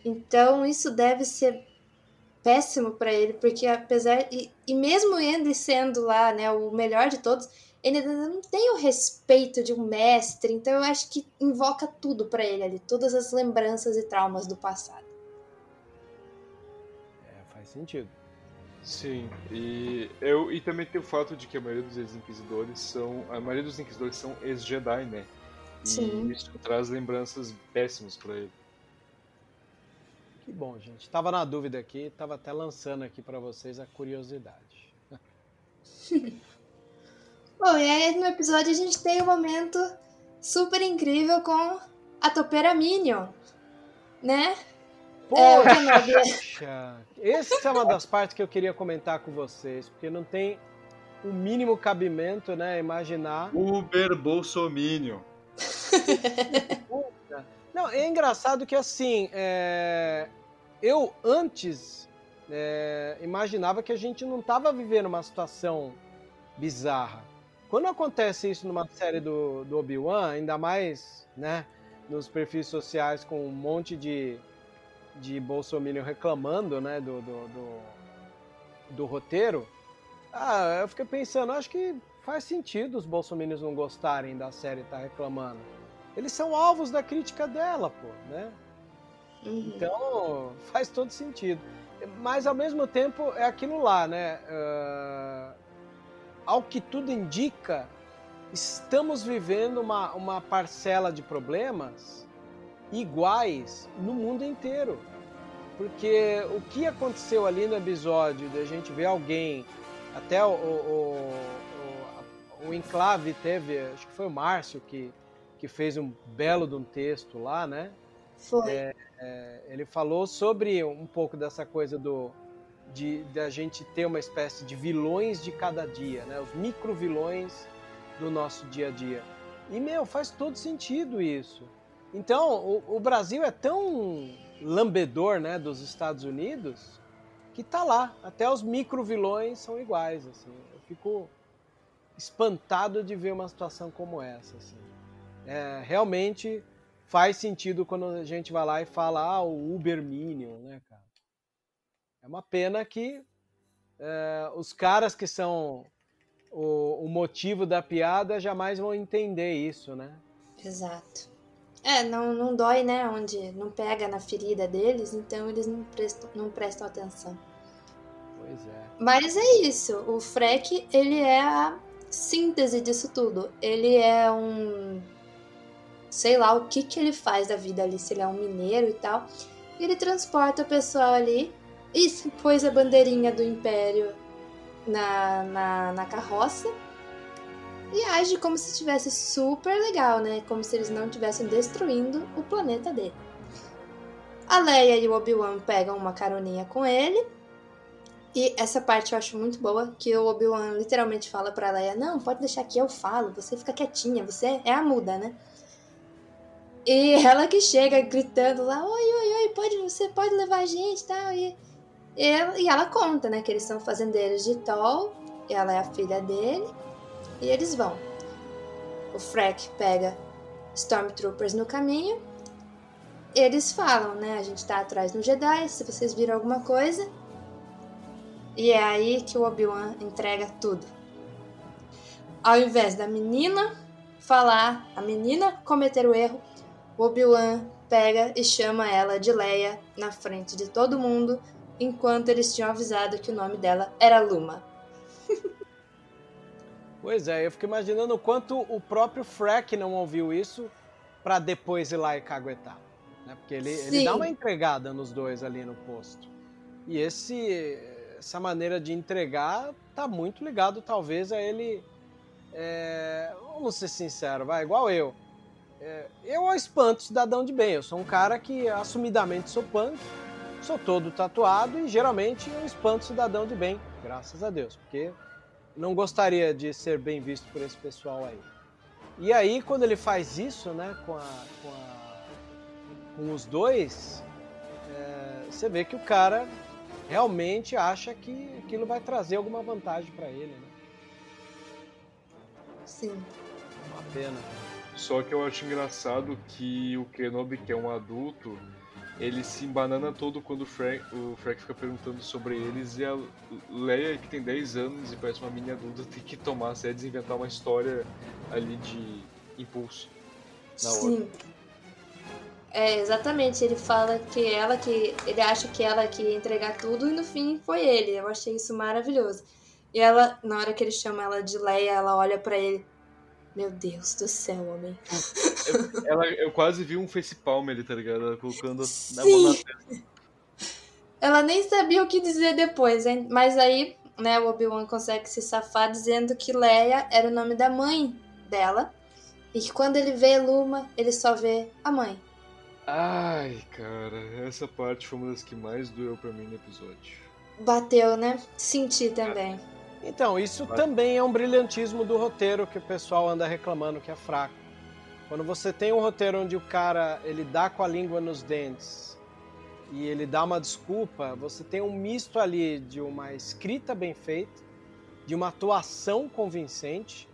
então isso deve ser péssimo para ele, porque apesar, e, e mesmo ele sendo lá, né, o melhor de todos, ele não tem o respeito de um mestre, então eu acho que invoca tudo pra ele ali, todas as lembranças e traumas do passado. É, faz sentido. Sim, e, eu, e também tem o fato de que a maioria dos ex-inquisidores são, a maioria dos inquisidores são ex-Jedi, né? E sim, isso traz lembranças péssimas pra ele. Que bom, gente. Tava na dúvida aqui, tava até lançando aqui pra vocês a curiosidade. Bom, e aí no episódio a gente tem um momento super incrível com a topeira Minion, né? Poxa! É, essa é uma das partes que eu queria comentar com vocês, porque não tem o mínimo cabimento, né, imaginar... Uber Bolsominion. Não, é engraçado que, assim, é... eu antes é... imaginava que a gente não estava vivendo uma situação bizarra. Quando acontece isso numa série do, do Obi-Wan, ainda mais, né, nos perfis sociais com um monte de, de bolsominion reclamando, né, do, do, do, do roteiro, ah, eu fiquei pensando, acho que faz sentido os bolsominions não gostarem da série e tá reclamando. Eles são alvos da crítica dela, pô, né? Então, faz todo sentido. Mas, ao mesmo tempo, é aquilo lá, né? Uh... Ao que tudo indica, estamos vivendo uma, uma parcela de problemas iguais no mundo inteiro. Porque o que aconteceu ali no episódio de a gente ver alguém, até o, o, o, o Enclave teve, acho que foi o Márcio que, que fez um belo de um texto lá, né? Foi. É, é, ele falou sobre um pouco dessa coisa do... De, de a gente ter uma espécie de vilões de cada dia, né? Os micro-vilões do nosso dia a dia. E, meu, faz todo sentido isso. Então, o, o Brasil é tão lambedor, né, dos Estados Unidos, que tá lá. Até os micro-vilões são iguais, assim. Eu fico espantado de ver uma situação como essa, assim. É, realmente faz sentido quando a gente vai lá e fala, ah, o Uber Minion, né, cara? É uma pena que é, os caras que são o, o motivo da piada jamais vão entender isso, né? Exato. É, não, não dói, né? Onde não pega na ferida deles, então eles não prestam, não prestam atenção. Pois é. Mas é isso. O Freck, ele é a síntese disso tudo. Ele é um... sei lá o que que ele faz da vida ali, se ele é um mineiro e tal. Ele transporta o pessoal ali e pôs a bandeirinha do Império na, na, na carroça. E age como se estivesse super legal, né? Como se eles não estivessem destruindo o planeta dele. A Leia e o Obi-Wan pegam uma caroninha com ele. E essa parte eu acho muito boa, que o Obi-Wan literalmente fala pra Leia, não, pode deixar que eu falo, você fica quietinha, você é a muda, né? E ela que chega gritando lá, oi, oi, oi, pode, você pode levar a gente e tal. E, e ela conta, né, que eles são fazendeiros de Tol, ela é a filha dele. E eles vão. O Freck pega Stormtroopers no caminho. Eles falam, né? A gente tá atrás do Jedi, se vocês viram alguma coisa. E é aí que o Obi-Wan entrega tudo. Ao invés da menina falar, a menina cometer o erro, o Obi-Wan pega e chama ela de Leia na frente de todo mundo, enquanto eles tinham avisado que o nome dela era Luma. Pois é, eu fico imaginando o quanto o próprio Freck não ouviu isso pra depois ir lá e caguetar. Né? Porque ele, ele dá uma entregada nos dois ali no posto. E esse, essa maneira de entregar tá muito ligado, talvez, a ele... É, vamos ser sinceros, vai, igual eu. É, eu espanto o cidadão de bem. Eu sou um cara que assumidamente sou punk, sou todo tatuado e geralmente eu espanto o cidadão de bem, graças a Deus, porque... não gostaria de ser bem visto por esse pessoal aí. E aí, quando ele faz isso, né, com, a, com, a, com os dois, é, você vê que o cara realmente acha que aquilo vai trazer alguma vantagem para ele, né? Sim. É uma pena. Só que eu acho engraçado que o Kenobi, que é um adulto, ele se embanana todo quando o Freck, o Freck fica perguntando sobre eles, e a Leia, que tem dez anos e parece uma mini adulta, tem que tomar sério, desinventar uma história ali de impulso na hora. Sim. É, exatamente. Ele fala que ela que... ele acha que ela que ia entregar tudo e no fim foi ele. Eu achei isso maravilhoso. E ela, na hora que ele chama ela de Leia, ela olha pra ele. Meu Deus do céu, homem. Eu, ela, eu quase vi um facepalm ali, tá ligado? Ela colocando Sim. na mão na testa. Ela nem sabia o que dizer depois, hein? Mas aí, né, o Obi-Wan consegue se safar dizendo que Leia era o nome da mãe dela. E que quando ele vê Luma, ele só vê a mãe. Ai, cara, essa parte foi uma das que mais doeu pra mim no episódio. Bateu, né? Senti também. Ah. Então, isso também é um brilhantismo do roteiro que o pessoal anda reclamando que é fraco. Quando você tem um roteiro onde o cara ele dá com a língua nos dentes e ele dá uma desculpa, você tem um misto ali de uma escrita bem feita, de uma atuação convincente.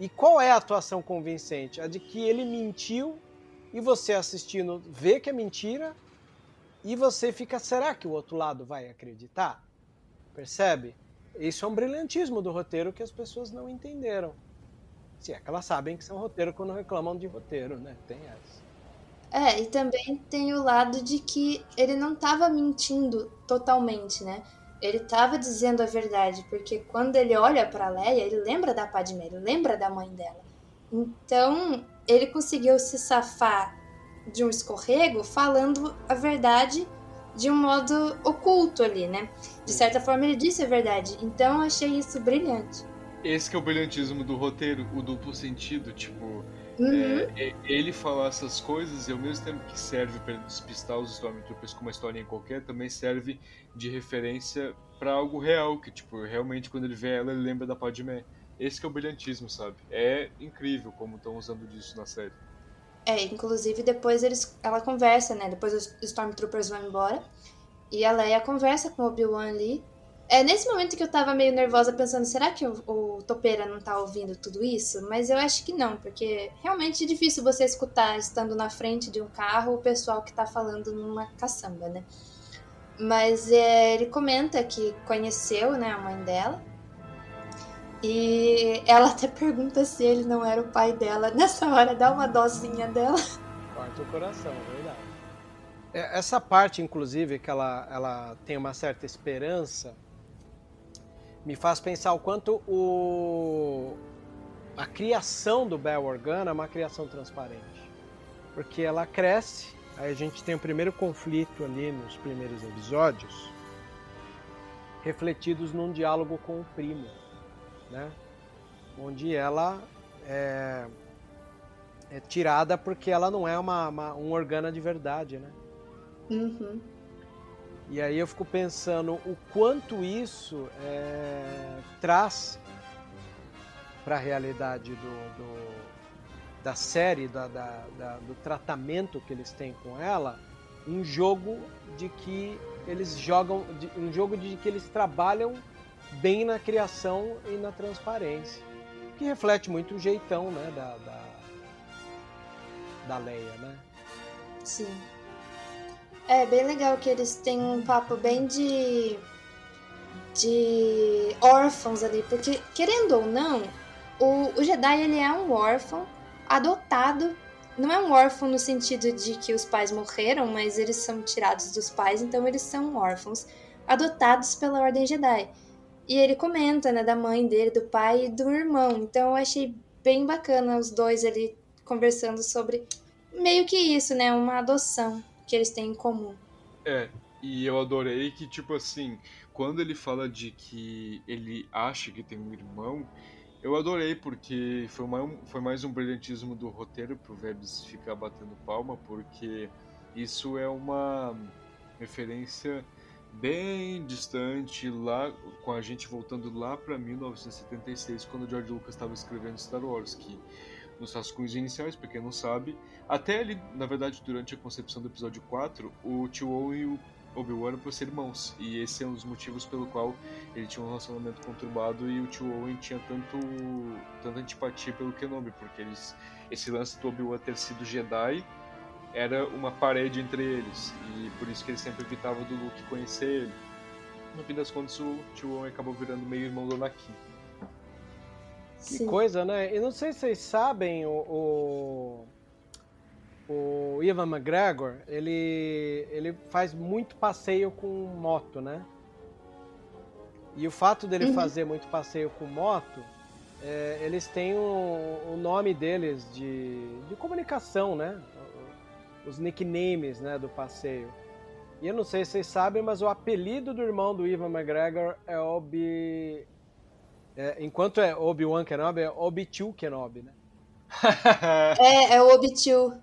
E qual é a atuação convincente? A de que ele mentiu e você assistindo vê que é mentira e você fica, será que o outro lado vai acreditar? Percebe? Isso é um brilhantismo do roteiro que as pessoas não entenderam. Se é que elas sabem que são roteiro quando reclamam de roteiro, né? Tem essa. É, e também tem o lado de que ele não estava mentindo totalmente, né? Ele estava dizendo a verdade, porque quando ele olha para Leia, ele lembra da Padmé, ele lembra da mãe dela. Então, ele conseguiu se safar de um escorrego falando a verdade de um modo oculto ali, né? De certa forma, ele disse a verdade. Então, eu achei isso brilhante. Esse que é o brilhantismo do roteiro, o duplo sentido, tipo... Uhum. É, ele falar essas coisas e, ao mesmo tempo que serve para despistar os Stormtroopers com uma historinha qualquer, também serve de referência para algo real, que, tipo, realmente, quando ele vê ela, ele lembra da Padmé. Esse que é o brilhantismo, sabe? É incrível como estão usando disso na série. É, inclusive depois eles, ela conversa, né? Depois os Stormtroopers vão embora. E a Leia conversa com o Obi-Wan ali. É nesse momento que eu tava meio nervosa pensando, será que o, o Topeira não tá ouvindo tudo isso? Mas eu acho que não, porque realmente é difícil você escutar, estando na frente de um carro, o pessoal que tá falando numa caçamba, né? Mas é, ele comenta que conheceu, né, a mãe dela. E ela até pergunta se ele não era o pai dela. Nessa hora dá uma dozinha dela. Corta o coração, verdade. Essa parte, inclusive, que ela, ela tem uma certa esperança, me faz pensar o quanto o... a criação do Bail Organa é uma criação transparente. Porque ela cresce, aí a gente tem o primeiro conflito ali nos primeiros episódios, refletidos num diálogo com o primo, né? Onde ela é... é tirada porque ela não é uma, uma, um Organa de verdade, né? Uhum. E aí eu fico pensando o quanto isso é, traz para a realidade do, do, da série, da, da, da, do tratamento que eles têm com ela, um jogo de que eles jogam, de, um jogo de que eles trabalham bem na criação e na transparência, que reflete muito o jeitão, né, da, da, da Leia, né? Sim. É bem legal que eles têm um papo bem de, de órfãos ali, porque, querendo ou não, o, o Jedi ele é um órfão adotado. Não é um órfão no sentido de que os pais morreram, mas eles são tirados dos pais, então eles são órfãos adotados pela Ordem Jedi. E ele comenta, né, da mãe dele, do pai e do irmão. Então eu achei bem bacana os dois ali conversando sobre meio que isso, né, uma adoção que eles têm em comum. É, e eu adorei que, tipo assim, quando ele fala de que ele acha que tem um irmão, eu adorei, porque foi, uma, foi mais um brilhantismo do roteiro pro Vebs ficar batendo palma, porque isso é uma referência bem distante, lá com a gente voltando lá pra mil novecentos e setenta e seis, quando o George Lucas estava escrevendo Star Wars, que nos rascunhos iniciais, pra quem não sabe, até ali, na verdade, durante a concepção do episódio quatro, o Tio Owen e o Obi-Wan eram para ser irmãos, e esse é um dos motivos pelo qual ele tinha um relacionamento conturbado e o Tio Owen tinha tanto, tanta antipatia pelo Kenobi, porque eles, esse lance do Obi-Wan ter sido Jedi era uma parede entre eles, e por isso que ele sempre evitava do Luke conhecer ele. No fim das contas, o Tio Owen acabou virando meio irmão do Anakin. Que Sim. coisa, né? Eu não sei se vocês sabem, o, o, o Ewan McGregor, ele, ele faz muito passeio com moto, né? E o fato dele uhum. fazer muito passeio com moto, é, eles têm o, o nome deles de, de comunicação, né? Os nicknames, né, do passeio. E eu não sei se vocês sabem, mas o apelido do irmão do Ewan McGregor é Obi... É, enquanto é Obi-Wan Kenobi, é Obi-Tio Kenobi, né? É, é o Obi-Tio.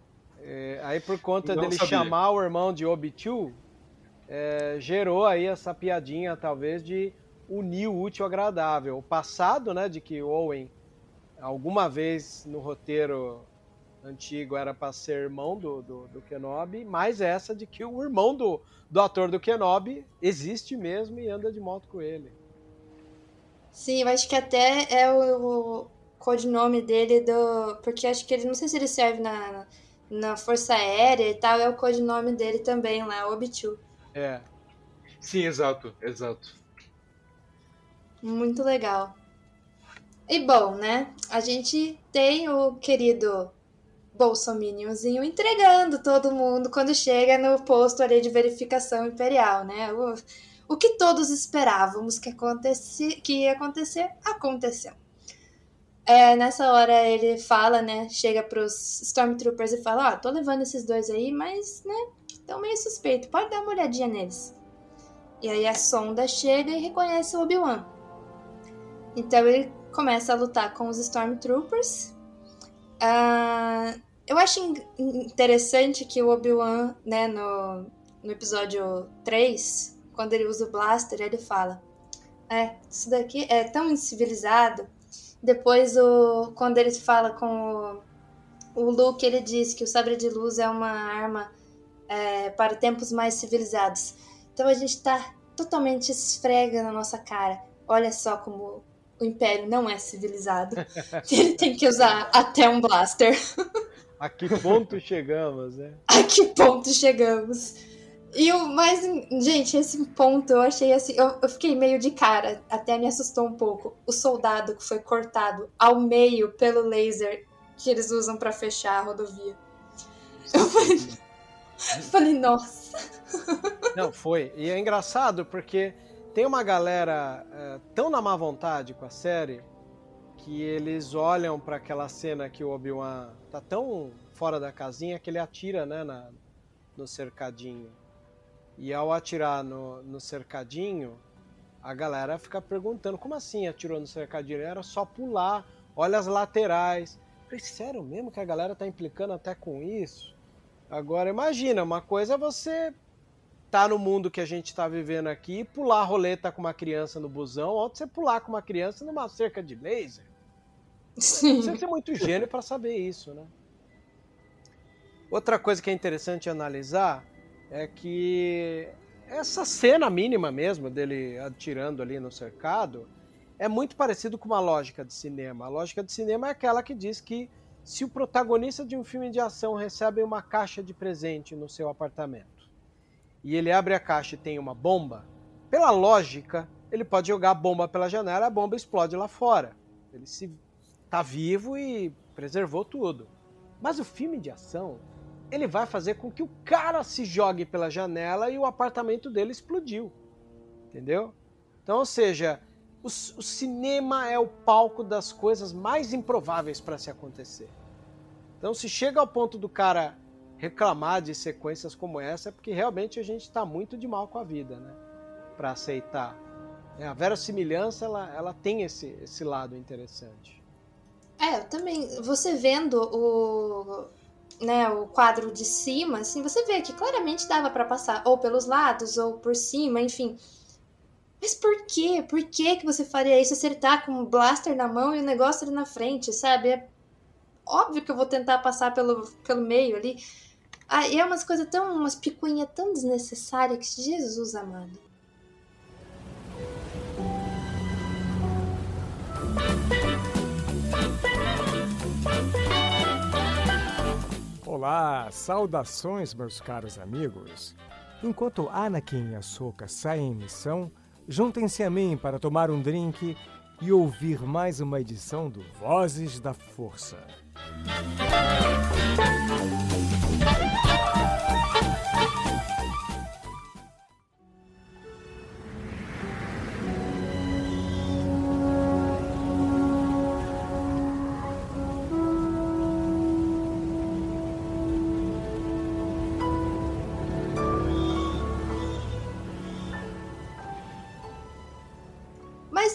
É, aí por conta Não dele sabia. chamar o irmão de Obi-Tio, é, gerou aí essa piadinha, talvez, de unir o útil ao agradável. O passado, né, de que Owen, alguma vez no roteiro antigo, era para ser irmão do, do, do Kenobi, mas essa de que o irmão do, do ator do Kenobi existe mesmo e anda de moto com ele. Sim, eu acho que até é o, o codinome dele do... Porque acho que ele, não sei se ele serve na, na Força Aérea e tal, é o codinome dele também lá, Obi-Tio. É. Sim, exato, exato. Muito legal. E bom, né? A gente tem o querido bolsominionzinho entregando todo mundo quando chega no posto ali de verificação imperial, né? O... O que todos esperávamos que, aconteci, que ia acontecer, aconteceu. É, nessa hora ele fala, né, chega pros Stormtroopers e fala, ó, oh, tô levando esses dois aí, mas, né, estão meio suspeitos, pode dar uma olhadinha neles. E aí a sonda chega e reconhece o Obi-Wan. Então ele começa a lutar com os Stormtroopers. Uh, eu acho interessante que o Obi-Wan, né, no, no episódio três... Quando ele usa o blaster, ele fala, é, isso daqui é tão incivilizado. Depois, o, quando ele fala com o, o Luke, ele diz que o sabre de luz é uma arma é, para tempos mais civilizados. Então a gente tá totalmente esfrega na nossa cara. Olha só como o Império não é civilizado. Ele tem que usar até um blaster. A que ponto chegamos, né? A que ponto chegamos. E o mais... Gente, esse ponto eu achei assim... Eu, eu fiquei meio de cara. Até me assustou um pouco. O soldado que foi cortado ao meio pelo laser que eles usam pra fechar a rodovia. Eu falei... Eu falei, nossa. Não, foi. E é engraçado porque tem uma galera é, tão na má vontade com a série que eles olham pra aquela cena que o Obi-Wan tá tão fora da casinha que ele atira, né, na, no cercadinho. E ao atirar no, no cercadinho, a galera fica perguntando, como assim atirou no cercadinho? Era só pular, olha as laterais. Eu falei, sério mesmo que a galera tá implicando até com isso? Agora imagina, uma coisa é você tá no mundo que a gente tá vivendo aqui, pular roleta com uma criança no busão, ou você pular com uma criança numa cerca de laser. Sim. Você tem que ser muito gênio pra saber isso, né? Outra coisa que é interessante analisar é que essa cena mínima mesmo dele atirando ali no cercado é muito parecido com uma lógica de cinema. A lógica de cinema é aquela que diz que se o protagonista de um filme de ação recebe uma caixa de presente no seu apartamento e ele abre a caixa e tem uma bomba, pela lógica, ele pode jogar a bomba pela janela e a bomba explode lá fora. Ele se tá vivo e preservou tudo. Mas o filme de ação... ele vai fazer com que o cara se jogue pela janela e o apartamento dele explodiu, entendeu? Então, ou seja, o, o cinema é o palco das coisas mais improváveis para se acontecer. Então, se chega ao ponto do cara reclamar de sequências como essa, é porque realmente a gente está muito de mal com a vida, né? Para aceitar. A verossimilhança, ela, ela tem esse, esse lado interessante. É, eu também, você vendo o... né, o quadro de cima, assim, você vê que claramente dava pra passar ou pelos lados ou por cima, enfim. Mas por quê? Por que que você faria isso se ele tá com um blaster na mão e o negócio ali na frente, sabe? É óbvio que eu vou tentar passar pelo, pelo meio ali. Ah, e é umas coisas tão, umas picuinhas tão desnecessárias que Jesus amado. Olá, saudações meus caros amigos. Enquanto Anakin e Ahsoka saem em missão, juntem-se a mim para tomar um drink e ouvir mais uma edição do Vozes da Força.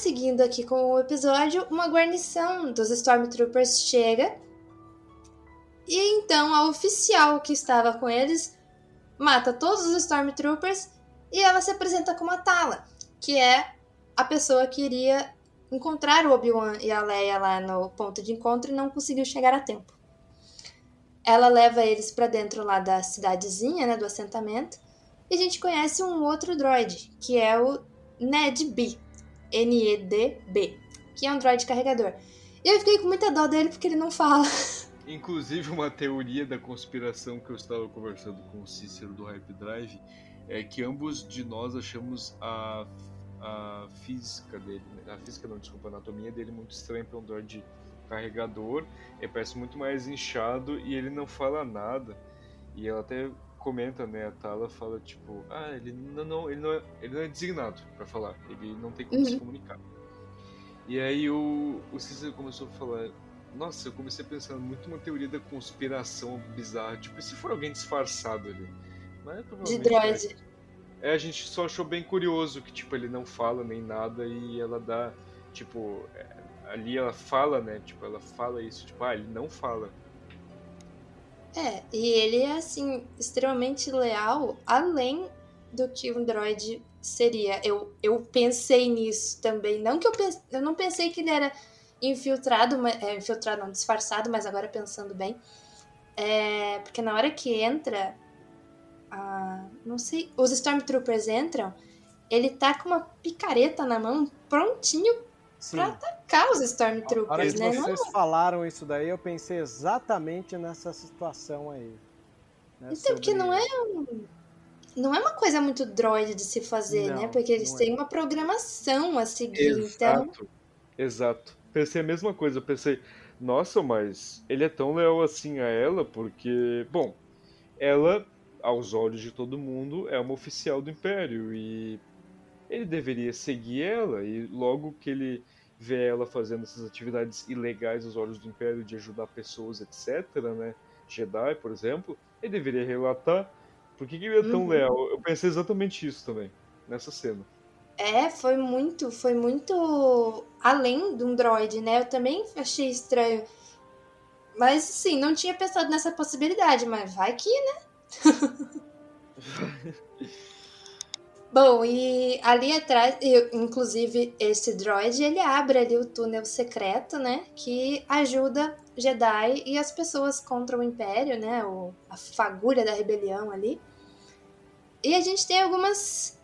Seguindo aqui com o episódio, uma guarnição dos Stormtroopers chega e então a oficial que estava com eles mata todos os Stormtroopers e ela se apresenta como a Tala, que é a pessoa que iria encontrar o Obi-Wan e a Leia lá no ponto de encontro e não conseguiu chegar a tempo. Ela leva eles para dentro lá da cidadezinha, né, do assentamento, e a gente conhece um outro droide, que é o Ned B. N E D B, que é um droide carregador. E eu fiquei com muita dó dele porque ele não fala. Inclusive, uma teoria da conspiração que eu estava conversando com o Cícero do Hype Drive é que ambos de nós achamos a, a física dele, a física não, desculpa, a anatomia dele muito estranha para um droide carregador. Ele parece muito mais inchado e ele não fala nada. E ela até comenta, né, a Tala fala, tipo, ah, ele não, não, ele não, é, ele não é designado pra falar, ele não tem como uhum. se comunicar. E aí o, o Cícero começou a falar, nossa, eu comecei a pensar muito uma teoria da conspiração bizarra, tipo, e se for alguém disfarçado ali? Mas, de droide. É, a gente só achou bem curioso que, tipo, ele não fala nem nada e ela dá, tipo, ali ela fala, né, tipo, ela fala isso, tipo, ah, ele não fala. É, e ele é, assim, extremamente leal, além do que um droide seria. Eu, eu pensei nisso também. Não que eu, pense, eu não pensei que ele era infiltrado, é, infiltrado não, disfarçado, mas agora pensando bem, É, porque na hora que entra... A, não sei... Os Stormtroopers entram... Ele tá com uma picareta na mão, prontinho Sim. pra atacar os Stormtroopers, né? Quando vocês não... falaram isso daí, eu pensei exatamente nessa situação aí. Né? Então, Sobre... porque não é, um... não é uma coisa muito droide de se fazer, não, né? Porque eles têm é. uma programação a seguir, Exato. então... Exato. Pensei a mesma coisa. Eu pensei, nossa, mas ele é tão leal assim a ela, porque... Bom, ela, aos olhos de todo mundo, é uma oficial do Império e... ele deveria seguir ela, e logo que ele vê ela fazendo essas atividades ilegais aos olhos do Império, de ajudar pessoas, etcétera, né? Jedi, por exemplo, ele deveria relatar por que, que ele é tão uhum. leal. Eu pensei exatamente isso também, nessa cena. É, foi muito, foi muito além de um droide, né? Eu também achei estranho. Mas, sim, não tinha pensado nessa possibilidade, mas vai que, né? Bom, e ali atrás, inclusive, esse droid, ele abre ali o túnel secreto, né? Que ajuda Jedi e as pessoas contra o Império, né? O, a fagulha da rebelião ali. E a gente tem algumas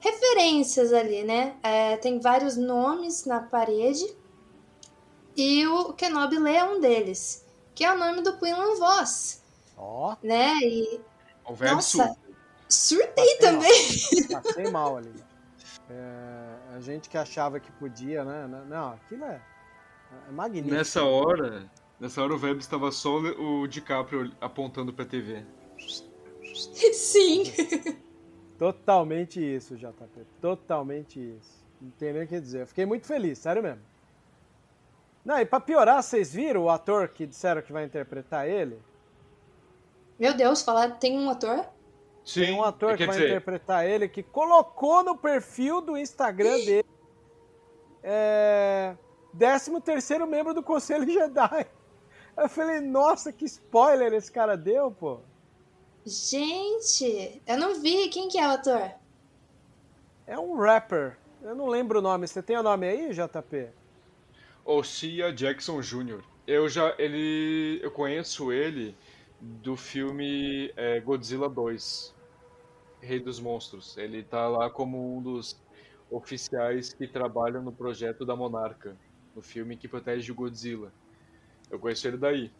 referências ali, né? É, tem vários nomes na parede. E o Kenobi lê um deles, que é o nome do Quinlan Vos. Ó! Oh. Né? E... O velho nossa, sul. Surtei também! Mal. Passei mal ali. É, a gente que achava que podia, né? Não, aquilo é, é magnífico. Nessa hora, nessa hora o Webs estava só o DiCaprio apontando pra T V. Sim! Totalmente isso, J P. Totalmente isso. Não tem nem o que dizer. Eu fiquei muito feliz, sério mesmo. Não, e pra piorar, vocês viram o ator que disseram que vai interpretar ele? Meu Deus, falar tem um ator... Sim, tem um ator que vai dizer... interpretar ele, que colocou no perfil do Instagram dele é, décimo terceiro membro do Conselho Jedi. Eu falei, nossa, que spoiler esse cara deu, pô. Gente, eu não vi. Quem que é o ator? É um rapper. Eu não lembro o nome. Você tem o nome aí, J P? Ossia Jackson Júnior Eu já, ele, eu conheço ele do filme é, Godzilla dois, Rei dos Monstros. Ele tá lá como um dos oficiais que trabalham no projeto da Monarca, no filme que protege o Godzilla. Eu conheci ele daí.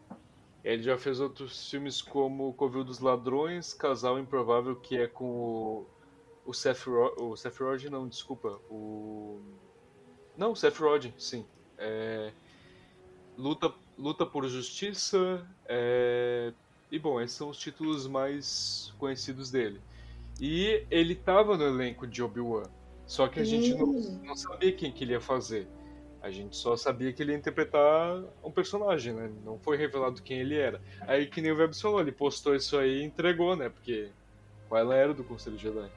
Ele já fez outros filmes como Covil dos Ladrões, Casal Improvável, que é com o, o Seth Rogen, o Seth Rogen não, desculpa, o... Não, Seth Rogen, sim. É... Luta, Luta por Justiça, é... E, bom, esses são os títulos mais conhecidos dele. E ele estava no elenco de Obi-Wan, só que a gente não, não sabia quem que ele ia fazer. A gente só sabia que ele ia interpretar um personagem, né? Não foi revelado quem ele era. Aí, que nem o Webs falou, ele postou isso aí e entregou, né? Porque qual era do Conselho Jedi?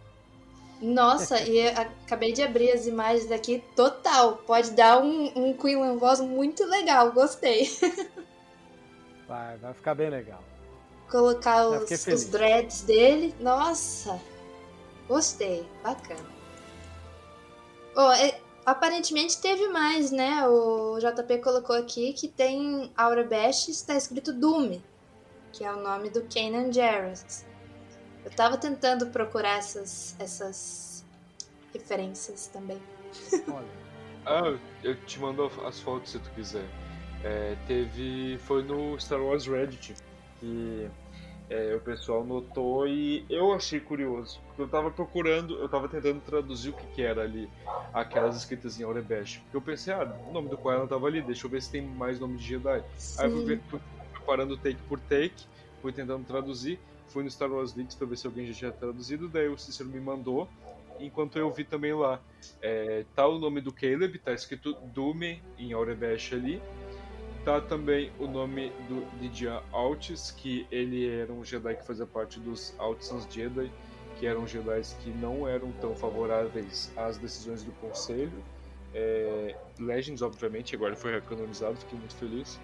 Nossa, e eu acabei de abrir as imagens aqui, total. Pode dar um, um Quinlan Vos muito legal, gostei. Vai, vai ficar bem legal. Colocar os, os dreads dele, nossa, gostei, bacana. Oh, é, aparentemente teve mais, né? O J P colocou aqui que tem Aura Bash, está escrito Dume, que é o nome do Kanan Jarrus. Eu tava tentando procurar essas, essas referências também. Olha. Ah, eu te mando as fotos se tu quiser. É, teve. Foi no Star Wars Reddit que é, o pessoal notou e eu achei curioso. Porque eu tava procurando, eu tava tentando traduzir o que, que era ali, aquelas escritas em Aurebesh. Porque eu pensei, ah, o nome do qual ela tava ali, deixa eu ver se tem mais nome de Jedi. Sim. Aí eu fui, ver, fui preparando take por take, fui tentando traduzir. Fui no Star Wars Leaks pra ver se alguém já tinha traduzido, daí o Cícero me mandou, enquanto eu vi também lá. É, tá o nome do Caleb, tá escrito Dume em Aurebesh ali. Tá também o nome do Lidia Altis, que ele era um Jedi que fazia parte dos Altisans Jedi, que eram Jedi que não eram tão favoráveis às decisões do Conselho. É, Legends, obviamente, agora foi recanonizado, fiquei muito feliz.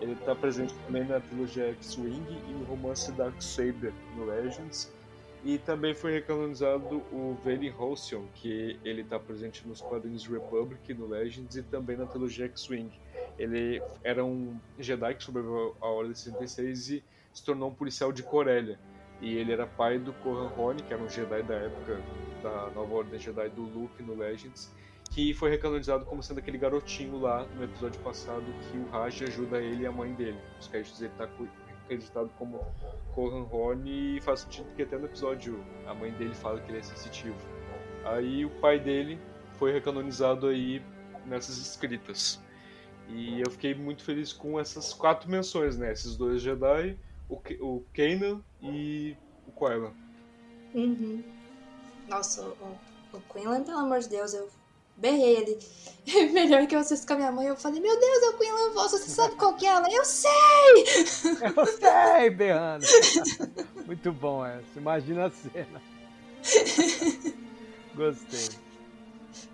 Ele está presente também na trilogia X-Wing e no romance Darksaber no Legends. E também foi recanonizado o Valen Halcyon, que ele está presente nos quadrinhos Republic no Legends e também na trilogia X-Wing. Ele era um Jedi que sobreviveu à Ordem sessenta e seis e se tornou um policial de Corellia. E ele era pai do Corran Horne, que era um Jedi da época da nova Ordem Jedi do Luke no Legends, que foi recanonizado como sendo aquele garotinho lá no episódio passado que o Raj ajuda ele e a mãe dele. Os créditos dele tá acreditado como Corran Horne e faz sentido porque até no episódio a mãe dele fala que ele é sensitivo. Aí o pai dele foi recanonizado aí nessas escritas. E eu fiquei muito feliz com essas quatro menções, né? Esses dois Jedi, o, K- o Kanan e o Quinlan. Uhum. Nossa, o, o Quinlan, pelo amor de Deus, eu berrei ele. Melhor que eu assisto com a minha mãe, eu falei, meu Deus, é o Quinlan Vos, você sabe qual que é ela? Eu sei! Eu sei, berrando. Muito bom essa, imagina a cena. Gostei.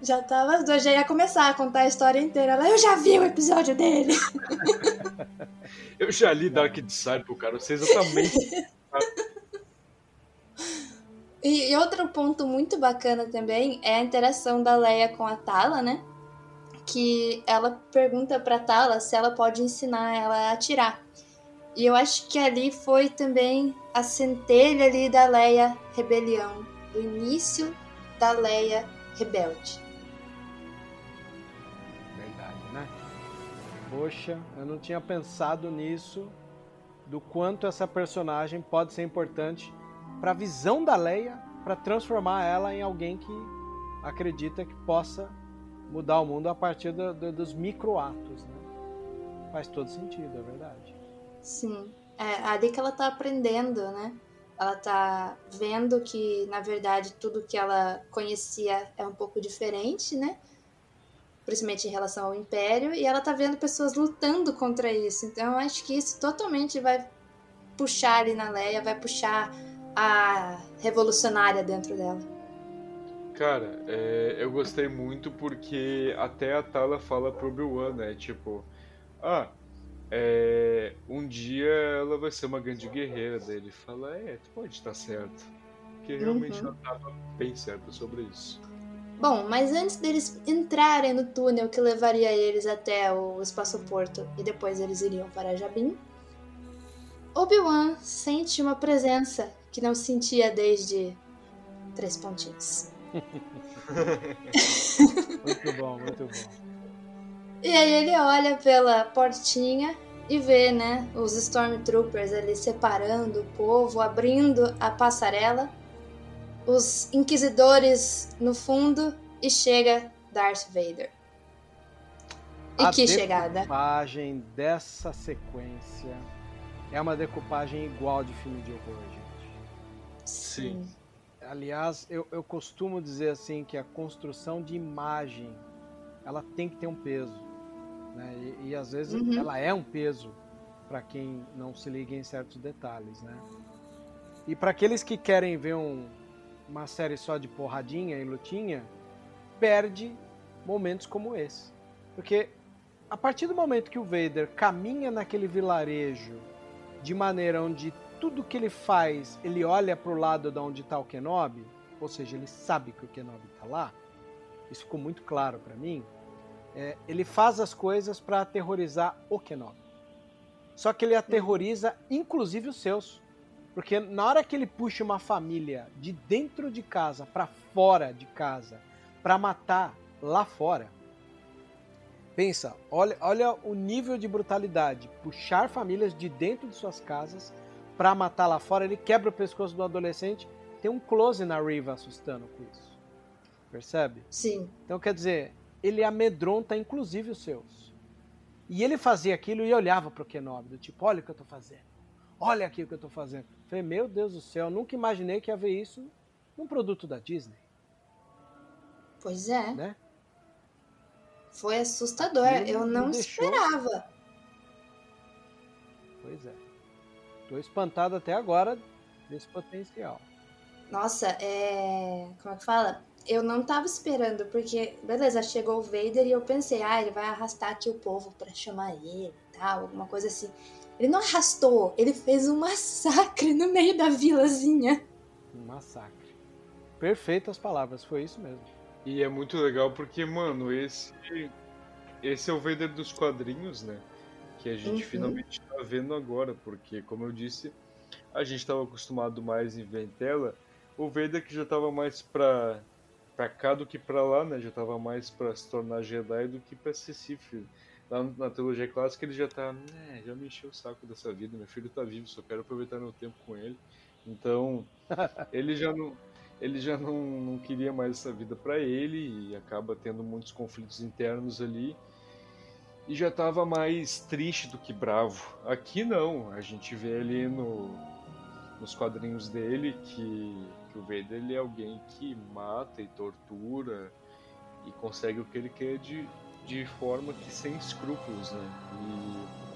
Já tava, já ia começar a contar a história inteira. Ela, eu já vi o episódio dele. Eu já li Dark Disciple, cara, vocês também. E outro ponto muito bacana também é a interação da Leia com a Tala, né? Que ela pergunta pra Tala se ela pode ensinar ela a atirar. E eu acho que ali foi também a centelha ali da Leia rebelião, do início da Leia rebelde. Verdade, né? Poxa, eu não tinha pensado nisso, do quanto essa personagem pode ser importante para a visão da Leia, para transformar ela em alguém que acredita que possa mudar o mundo a partir do, do, dos microatos, né? Faz todo sentido, é verdade. Sim, é ali que ela tá aprendendo, né? Ela tá vendo que, na verdade, tudo que ela conhecia é um pouco diferente, né? Principalmente em relação ao Império. E ela tá vendo pessoas lutando contra isso. Então, eu acho que isso totalmente vai puxar ali na Leia, vai puxar a revolucionária dentro dela. Cara, é, eu gostei muito porque até a Tala fala pro Obi-Wan, né? Tipo, ah... É, um dia ela vai ser uma grande guerreira. Dele fala, é, tu pode estar certo, porque realmente uhum. Ela estava bem certa sobre isso. Bom, mas antes deles entrarem no túnel que levaria eles até o espaçoporto e depois eles iriam para Jabim, Obi-Wan sente uma presença que não sentia desde Três Pontinhos. Muito bom, muito bom. E aí ele olha pela portinha e vê, né, os Stormtroopers ali separando o povo, abrindo a passarela, os Inquisidores no fundo e chega Darth Vader. E a que chegada! A decupagem dessa sequência é uma decupagem igual de filme de horror, gente. Sim. Sim. Aliás, eu, eu costumo dizer assim que a construção de imagem, ela tem que ter um peso. Né? E, e às vezes uhum. ela é um peso para quem não se liga em certos detalhes, né? E para aqueles que querem ver um, uma série só de porradinha e lutinha, perde momentos como esse, porque a partir do momento que o Vader caminha naquele vilarejo de maneira onde tudo que ele faz, ele olha para o lado de onde está o Kenobi, ou seja, ele sabe que o Kenobi está lá, isso ficou muito claro para mim. É, ele faz as coisas para aterrorizar o Kenobi. Só que ele aterroriza, inclusive, os seus. Porque na hora que ele puxa uma família de dentro de casa para fora de casa, para matar lá fora, pensa, olha, olha o nível de brutalidade. Puxar famílias de dentro de suas casas para matar lá fora, ele quebra o pescoço do adolescente. Tem um close na Reva assustando com isso. Percebe? Sim. Então, quer dizer, ele amedronta inclusive os seus. E ele fazia aquilo e olhava para o Kenobi, do tipo, olha o que eu estou fazendo, olha aqui o que eu estou fazendo. Eu falei, meu Deus do céu, eu nunca imaginei que ia ver isso num produto da Disney. Pois é. Né? Foi assustador, eu não deixou... esperava. Pois é. Estou espantado até agora desse potencial. Nossa, é... como é que fala? Eu não tava esperando, porque, beleza, chegou o Vader e eu pensei, ah, ele vai arrastar aqui o povo pra chamar ele e tal, alguma coisa assim. Ele não arrastou, ele fez um massacre no meio da vilazinha. Um massacre. Perfeitas palavras, foi isso mesmo. E é muito legal porque, mano, esse esse é o Vader dos quadrinhos, né? Que a gente uhum. finalmente tá vendo agora, porque, como eu disse, a gente estava acostumado mais em ver em tela o Vader que já estava mais pra, pra cá do que pra lá, né? Já estava mais pra se tornar Jedi do que pra ser Sith. Lá na trilogia clássica ele já tá, né, já me encheu o saco dessa vida, meu filho tá vivo, só quero aproveitar meu tempo com ele. Então, ele já não, ele já não, não queria mais essa vida pra ele e acaba tendo muitos conflitos internos ali. E já tava mais triste do que bravo. Aqui não, a gente vê ali no, nos quadrinhos dele que, que o Vader ele é alguém que mata e tortura e consegue o que ele quer de, de forma que sem escrúpulos, né? E,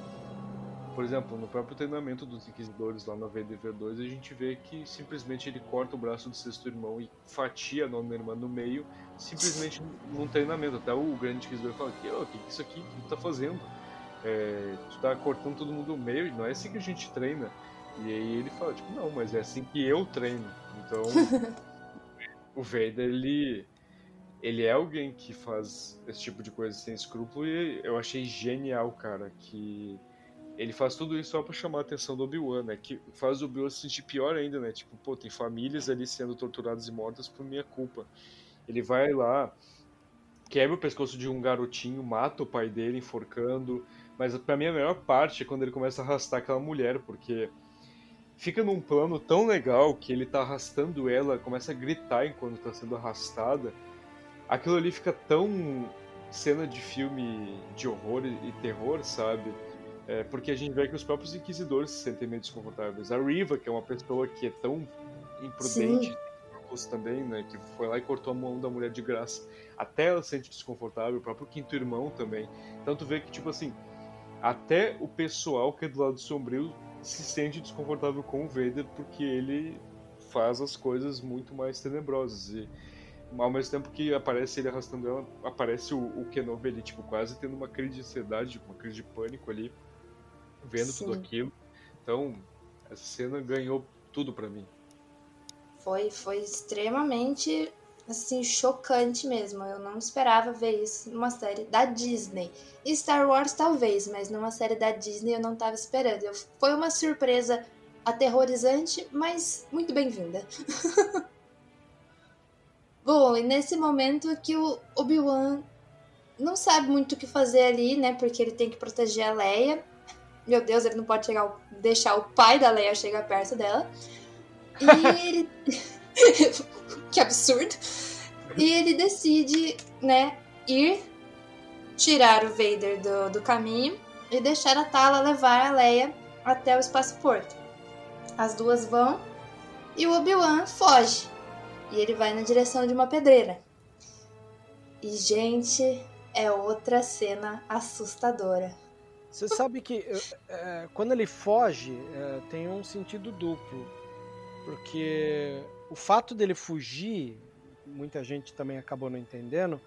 por exemplo, no próprio treinamento dos Inquisidores lá na V D V dois, a gente vê que simplesmente ele corta o braço do sexto irmão e fatia a nona irmã no meio, simplesmente num treinamento. Até o grande Inquisidor fala que, oh, que que é isso aqui? O que tu tá fazendo? É, tu tá cortando todo mundo no meio, não é assim que a gente treina. E aí ele fala, tipo, não, mas é assim que eu treino. Então, o Vader, ele... ele é alguém que faz esse tipo de coisa sem escrúpulo e eu achei genial, cara, que ele faz tudo isso só pra chamar a atenção do Obi-Wan, né, que faz o Obi-Wan se sentir pior ainda, né, tipo, pô, tem famílias ali sendo torturadas e mortas por minha culpa. Ele vai lá, quebra o pescoço de um garotinho, mata o pai dele enforcando, mas pra mim a melhor parte é quando ele começa a arrastar aquela mulher, porque... fica num plano tão legal que ele tá arrastando ela, começa a gritar enquanto tá sendo arrastada. Aquilo ali fica tão cena de filme de horror e terror, sabe? É, porque a gente vê que os próprios inquisidores se sentem meio desconfortáveis. A Reva, que é uma pessoa que é tão imprudente também, né? Que foi lá e cortou a mão da mulher de graça. Até ela se sente desconfortável, o próprio quinto irmão também. Então tu vê que, tipo assim, até o pessoal que é do lado sombrio se sente desconfortável com o Vader porque ele faz as coisas muito mais tenebrosas e... ao mesmo tempo que aparece ele arrastando ela, aparece o, o Kenobi ali, tipo, quase tendo uma crise de ansiedade, uma crise de pânico ali, vendo Sim. tudo aquilo. Então, essa cena ganhou tudo pra mim. Foi, foi extremamente, assim, chocante mesmo. Eu não esperava ver isso numa série da Disney. E Star Wars talvez, mas numa série da Disney eu não tava esperando. Eu, foi uma surpresa aterrorizante, mas muito bem-vinda. Bom, e nesse momento que o Obi-Wan não sabe muito o que fazer ali, né? Porque ele tem que proteger a Leia. Meu Deus, ele não pode chegar, deixar o pai da Leia chegar perto dela. E ele... que absurdo! E ele decide, né, ir tirar o Vader do, do caminho e deixar a Tala levar a Leia até o espaçoporto. As duas vão e o Obi-Wan foge. E ele vai na direção de uma pedreira. E, gente, é outra cena assustadora. Você sabe que é, quando ele foge, é, tem um sentido duplo. Porque o fato dele fugir, muita gente também acabou não entendendo,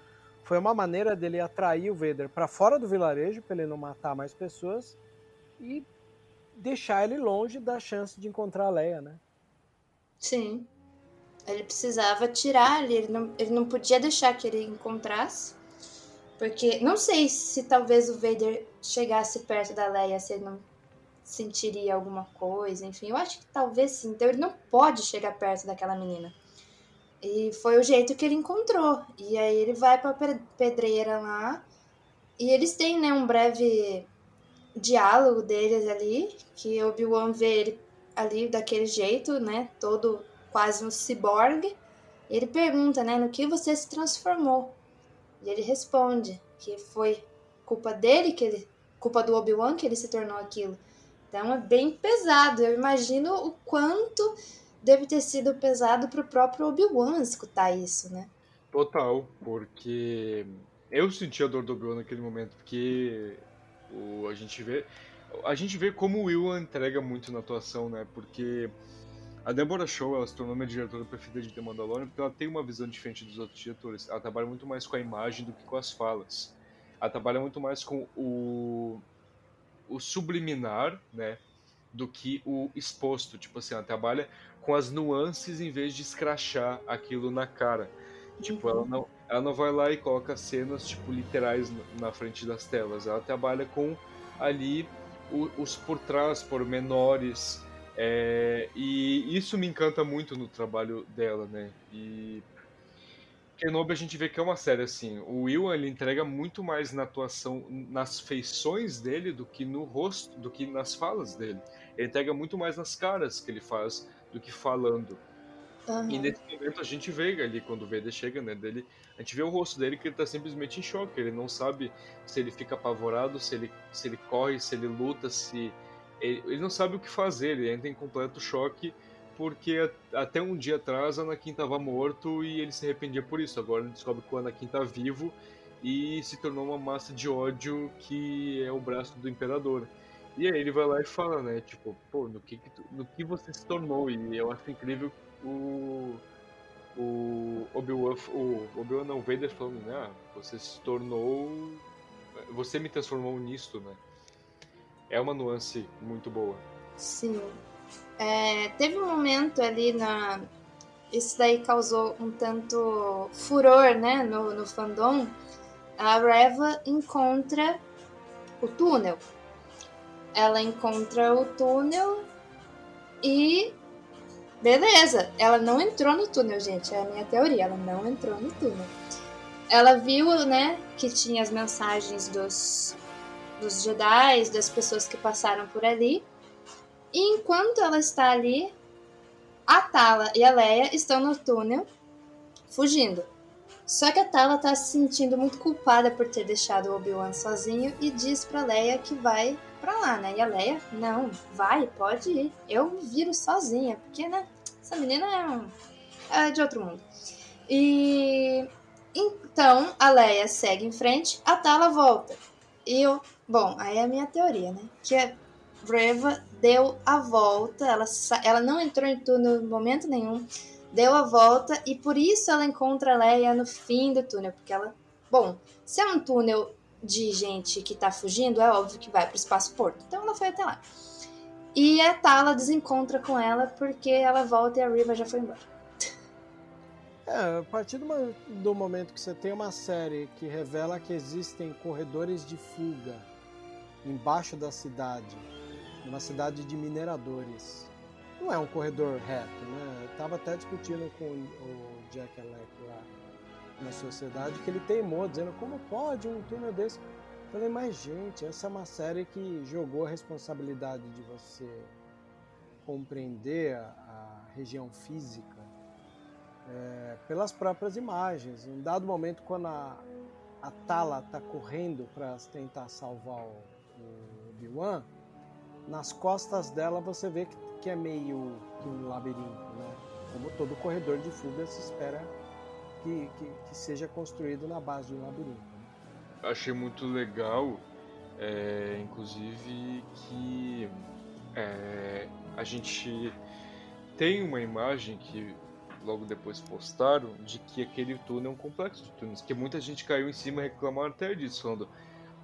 foi uma maneira dele atrair o Vader para fora do vilarejo, para ele não matar mais pessoas, e deixar ele longe da chance de encontrar a Leia, né? Sim. Ele precisava tirar ali, ele não, ele não podia deixar que ele encontrasse, porque não sei se talvez o Vader chegasse perto da Leia, se ele não sentiria alguma coisa, enfim, eu acho que talvez sim, então ele não pode chegar perto daquela menina. E foi o jeito que ele encontrou, e aí ele vai pra pedreira lá, e eles têm, né, um breve diálogo deles ali, que Obi-Wan vê ele ali daquele jeito, né, todo... quase um ciborgue, ele pergunta, né, no que você se transformou? E ele responde que foi culpa dele, que ele, culpa do Obi-Wan que ele se tornou aquilo. Então é bem pesado, eu imagino o quanto deve ter sido pesado pro próprio Obi-Wan escutar isso, né? Total, porque eu senti a dor do Obi-Wan naquele momento, porque o, a gente vê, a gente vê como o Ewan entrega muito na atuação, né, porque... a Deborah Shaw, ela se tornou minha diretora preferida de The Mandalorian porque ela tem uma visão diferente dos outros diretores. Ela trabalha muito mais com a imagem do que com as falas. Ela trabalha muito mais com o, o subliminar, né, do que o exposto. Tipo assim, ela trabalha com as nuances em vez de escrachar aquilo na cara. Tipo, uhum. ela não, ela não vai lá e coloca cenas tipo literais na frente das telas. Ela trabalha com ali os por trás, pormenores, é, e isso me encanta muito no trabalho dela, né? E Kenobi a gente vê que é uma série assim, o Ewan ele entrega muito mais na atuação, nas feições dele do que no rosto, do que nas falas dele. Ele entrega muito mais nas caras que ele faz do que falando. Uhum. E nesse momento a gente vê ali, quando o Vader chega, né, dele, a gente vê o rosto dele que ele tá simplesmente em choque, ele não sabe se ele fica apavorado, se ele, se ele corre, se ele luta, se ele, ele não sabe o que fazer, ele entra em completo choque, porque até um dia atrás Anakin tava morto e ele se arrependia por isso, agora ele descobre que o Anakin tá vivo e se tornou uma massa de ódio que é o braço do Imperador. E aí ele vai lá e fala, né, tipo, pô, no que, que, tu, no que você se tornou? E eu acho incrível o, o Obi-Wan, o Obi-Wan não, o Vader falando, né, ah, você se tornou, você me transformou nisto, né. É uma nuance muito boa. Sim. É, teve um momento ali na... Isso daí causou um tanto furor, né, no, no fandom. A Reva encontra o túnel. Ela encontra o túnel e... Beleza, ela não entrou no túnel, gente. É a minha teoria, ela não entrou no túnel. Ela viu, né, que tinha as mensagens dos, dos Jedi, das pessoas que passaram por ali. E enquanto ela está ali, a Tala e a Leia estão no túnel, fugindo. Só que a Tala está se sentindo muito culpada por ter deixado o Obi-Wan sozinho e diz pra Leia que vai pra lá, né? E a Leia, não, vai, pode ir. Eu me viro sozinha, porque, né? Essa menina é, um, é de outro mundo. E então, a Leia segue em frente, a Tala volta. E eu, bom, aí é a minha teoria, né? Que é... Reva deu a volta, ela, sa- ela não entrou em túnel em momento nenhum, deu a volta e por isso ela encontra a Leia no fim do túnel, porque ela, bom, se é um túnel de gente que tá fugindo, é óbvio que vai pro espaço-porto, então ela foi até lá. E a Tala desencontra com ela porque ela volta e a Reva já foi embora. É, a partir do, uma, do momento que você tem uma série que revela que existem corredores de fuga embaixo da cidade, uma cidade de mineradores. Não é um corredor reto, né? Eu estava até discutindo com o Jack Alec lá na sociedade, que ele teimou, dizendo, como pode um túnel desse? Eu falei, mas gente, essa é uma série que jogou a responsabilidade de você compreender a região física é, pelas próprias imagens. Em um dado momento, quando a, a Tala está correndo para tentar salvar o, o Obi-Wan, nas costas dela você vê que, que é meio que um labirinto, né? Como todo corredor de fuga se espera que, que, que seja construído na base de um labirinto. Né? Achei muito legal, é, inclusive, que é, a gente tem uma imagem que logo depois postaram de que aquele túnel é um complexo de túneis, que muita gente caiu em cima e reclamaram até disso, falando...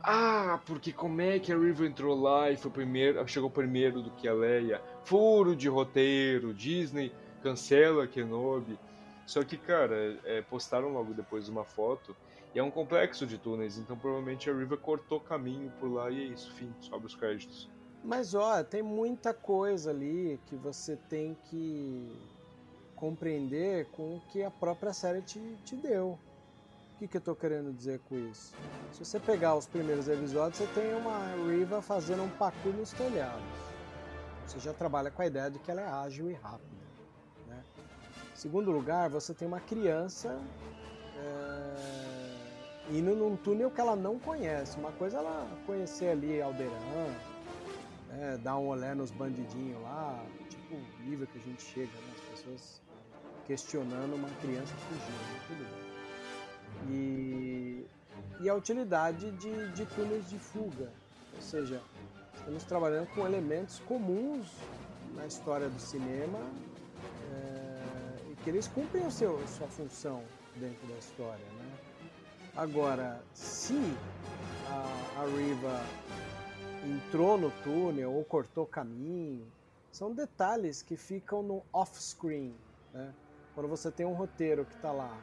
Ah, porque como é que a River entrou lá e foi primeiro, chegou primeiro do que a Leia? Furo de roteiro, Disney cancela Kenobi. Só que, cara, é, postaram logo depois uma foto e é um complexo de túneis, então provavelmente a River cortou caminho por lá e é isso, fim, sobe os créditos. Mas, ó, tem muita coisa ali que você tem que compreender com o que a própria série te, te deu. O que, que eu tô querendo dizer com isso? Se você pegar os primeiros episódios, você tem uma Reva fazendo um pacu nos telhados. Você já trabalha com a ideia de que ela é ágil e rápida. Né? Em segundo lugar, você tem uma criança é, indo num túnel que ela não conhece. Uma coisa é ela conhecer ali Alderaan, né? Dar um olé nos bandidinhos lá, tipo o nível que a gente chega, né? As pessoas questionando uma criança fugindo, tudo bem. E, e a utilidade de, de túneis de fuga, ou seja, estamos trabalhando com elementos comuns na história do cinema é, e que eles cumprem a seu, sua função dentro da história, né? Agora, se a, a Reva entrou no túnel ou cortou caminho, são detalhes que ficam no off-screen, né? Quando você tem um roteiro que está lá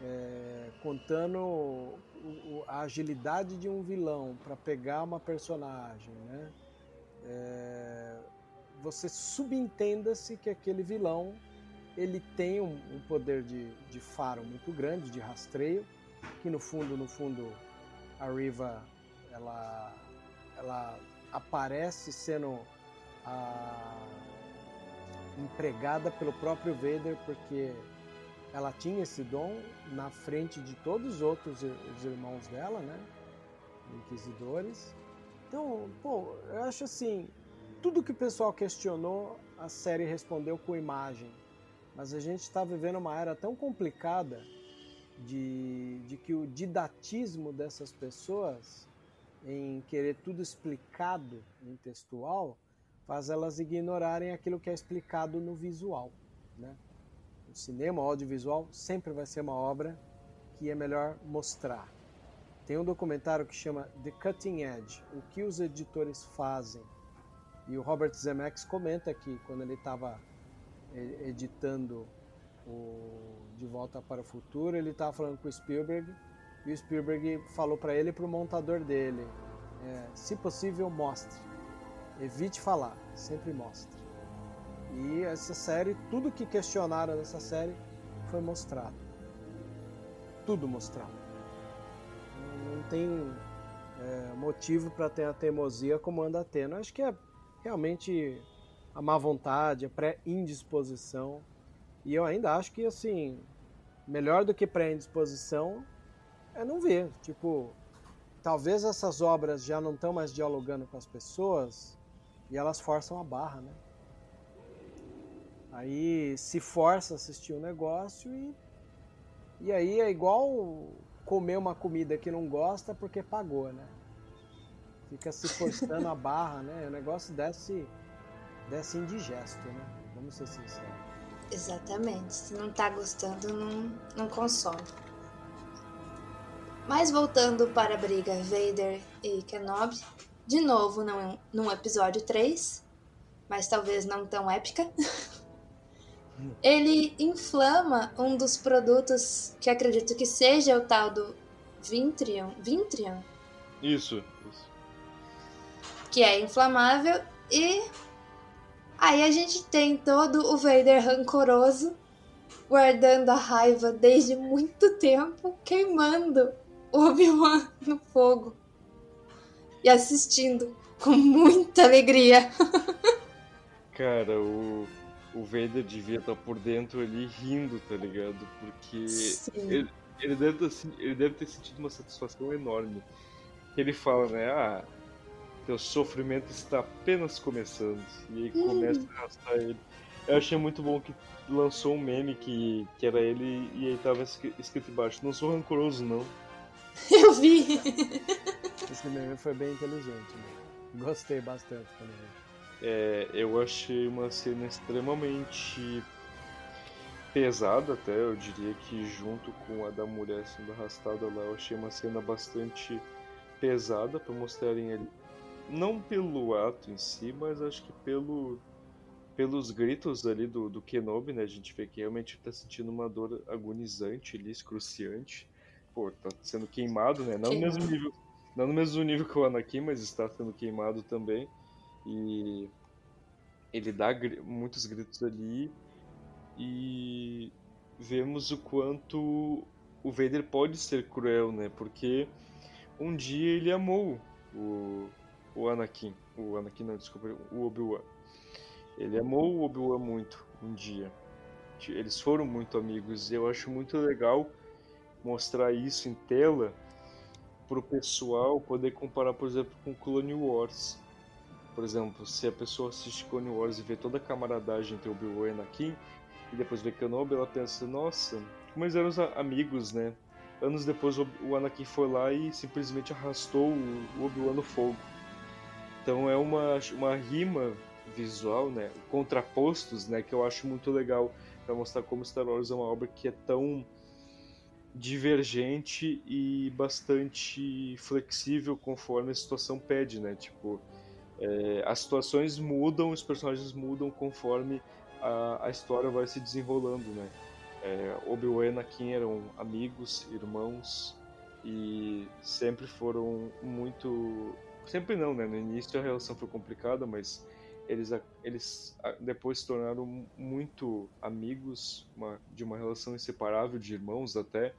É, contando o, o, a agilidade de um vilão para pegar uma personagem, né? É, você subentenda-se que aquele vilão ele tem um, um poder de, de faro muito grande, de rastreio, que no fundo, no fundo, a Reva ela, ela aparece sendo a, empregada pelo próprio Vader, porque ela tinha esse dom na frente de todos os outros os irmãos dela, né? Inquisidores. Então, pô, eu acho assim, tudo que o pessoal questionou, a série respondeu com imagem. Mas a gente está vivendo uma era tão complicada de, de que o didatismo dessas pessoas em querer tudo explicado em textual faz elas ignorarem aquilo que é explicado no visual, né? O cinema, o audiovisual, sempre vai ser uma obra que é melhor mostrar. Tem um documentário que chama The Cutting Edge, o que os editores fazem. E o Robert Zemeckis comenta que quando ele estava editando o De Volta para o Futuro, ele estava falando com o Spielberg, e o Spielberg falou para ele e para o montador dele, é, se possível, mostre. Evite falar, sempre mostre. E essa série, tudo que questionaram dessa série foi mostrado. Tudo mostrado. Não tem é, motivo para ter a teimosia como anda tendo. Acho que é realmente a má vontade, a pré-indisposição. E eu ainda acho que, assim, melhor do que pré-indisposição é não ver. Tipo, talvez essas obras já não estão mais dialogando com as pessoas e elas forçam a barra, né? Aí se força a assistir um negócio e, e aí é igual comer uma comida que não gosta porque pagou, né? Fica se forçando a barra, né? O negócio desce, desce indigesto, né? Vamos ser sinceros. Exatamente. Se não tá gostando, não, não consome. Mas voltando para a briga Vader e Kenobi, de novo num, num episódio três, mas talvez não tão épica... Ele inflama um dos produtos que acredito que seja o tal do Vintrium. Vintrium? Isso, isso. Que é inflamável. E aí a gente tem todo o Vader rancoroso, guardando a raiva desde muito tempo, queimando o Obi-Wan no fogo. E assistindo com muita alegria. Cara, o... o Vader devia estar por dentro ali rindo, tá ligado? Porque ele, ele, deve ter, ele deve ter sentido uma satisfação enorme. Ele fala, né? Ah, teu sofrimento está apenas começando. E aí começa a arrastar ele. Eu achei muito bom que lançou um meme que, que era ele e aí tava escrito embaixo: não sou rancoroso, não. Eu vi! Esse meme foi bem inteligente, né? Gostei bastante também. É, eu achei uma cena extremamente pesada até, eu diria que junto com a da mulher sendo arrastada lá, eu achei uma cena bastante pesada para mostrarem ali, não pelo ato em si, mas acho que pelo, pelos gritos ali do, do Kenobi, né, a gente vê que realmente tá sentindo uma dor agonizante ali, excruciante, pô, tá sendo queimado, né, não no mesmo nível, não no mesmo nível que o Anakin, mas está sendo queimado também. E ele dá gr- muitos gritos ali e vemos o quanto o Vader pode ser cruel, né? Porque um dia ele amou o, o Anakin, o Anakin não, desculpa, o Obi-Wan. Ele amou o Obi-Wan muito um dia. Eles foram muito amigos e eu acho muito legal mostrar isso em tela pro pessoal poder comparar, por exemplo, com Clone Wars. Por exemplo, se a pessoa assiste Clone Wars e vê toda a camaradagem entre Obi-Wan e Anakin, e depois vê Kenobi, ela pensa, nossa, como eles eram amigos, né? Anos depois o Anakin foi lá e simplesmente arrastou o Obi-Wan no fogo. Então é uma, uma rima visual, né? Contrapostos, né? Que eu acho muito legal para mostrar como Star Wars é uma obra que é tão divergente e bastante flexível conforme a situação pede, né? Tipo... É, as situações mudam, os personagens mudam conforme a, a história vai se desenrolando, né? É, Obi-Wan e Anakin eram amigos, irmãos, e sempre foram muito... Sempre não, né? No início a relação foi complicada, mas eles, eles depois se tornaram muito amigos, uma, de uma relação inseparável, de irmãos até,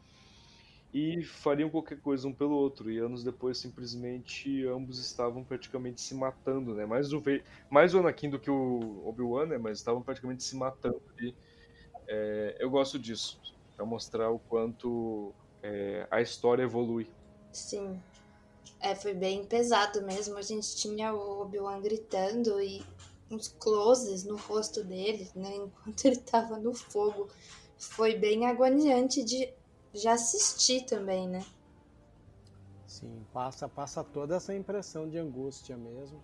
e fariam qualquer coisa um pelo outro, e anos depois simplesmente ambos estavam praticamente se matando, né? Mais o, mais o Anakin do que o Obi-Wan, né? Mas estavam praticamente se matando, e é, eu gosto disso, pra mostrar o quanto é, a história evolui. Sim. É, foi bem pesado mesmo, a gente tinha o Obi-Wan gritando e uns closes no rosto dele, né, enquanto ele tava no fogo. Foi bem agoniante de, de assistir também, né? Sim, passa, passa toda essa impressão de angústia mesmo.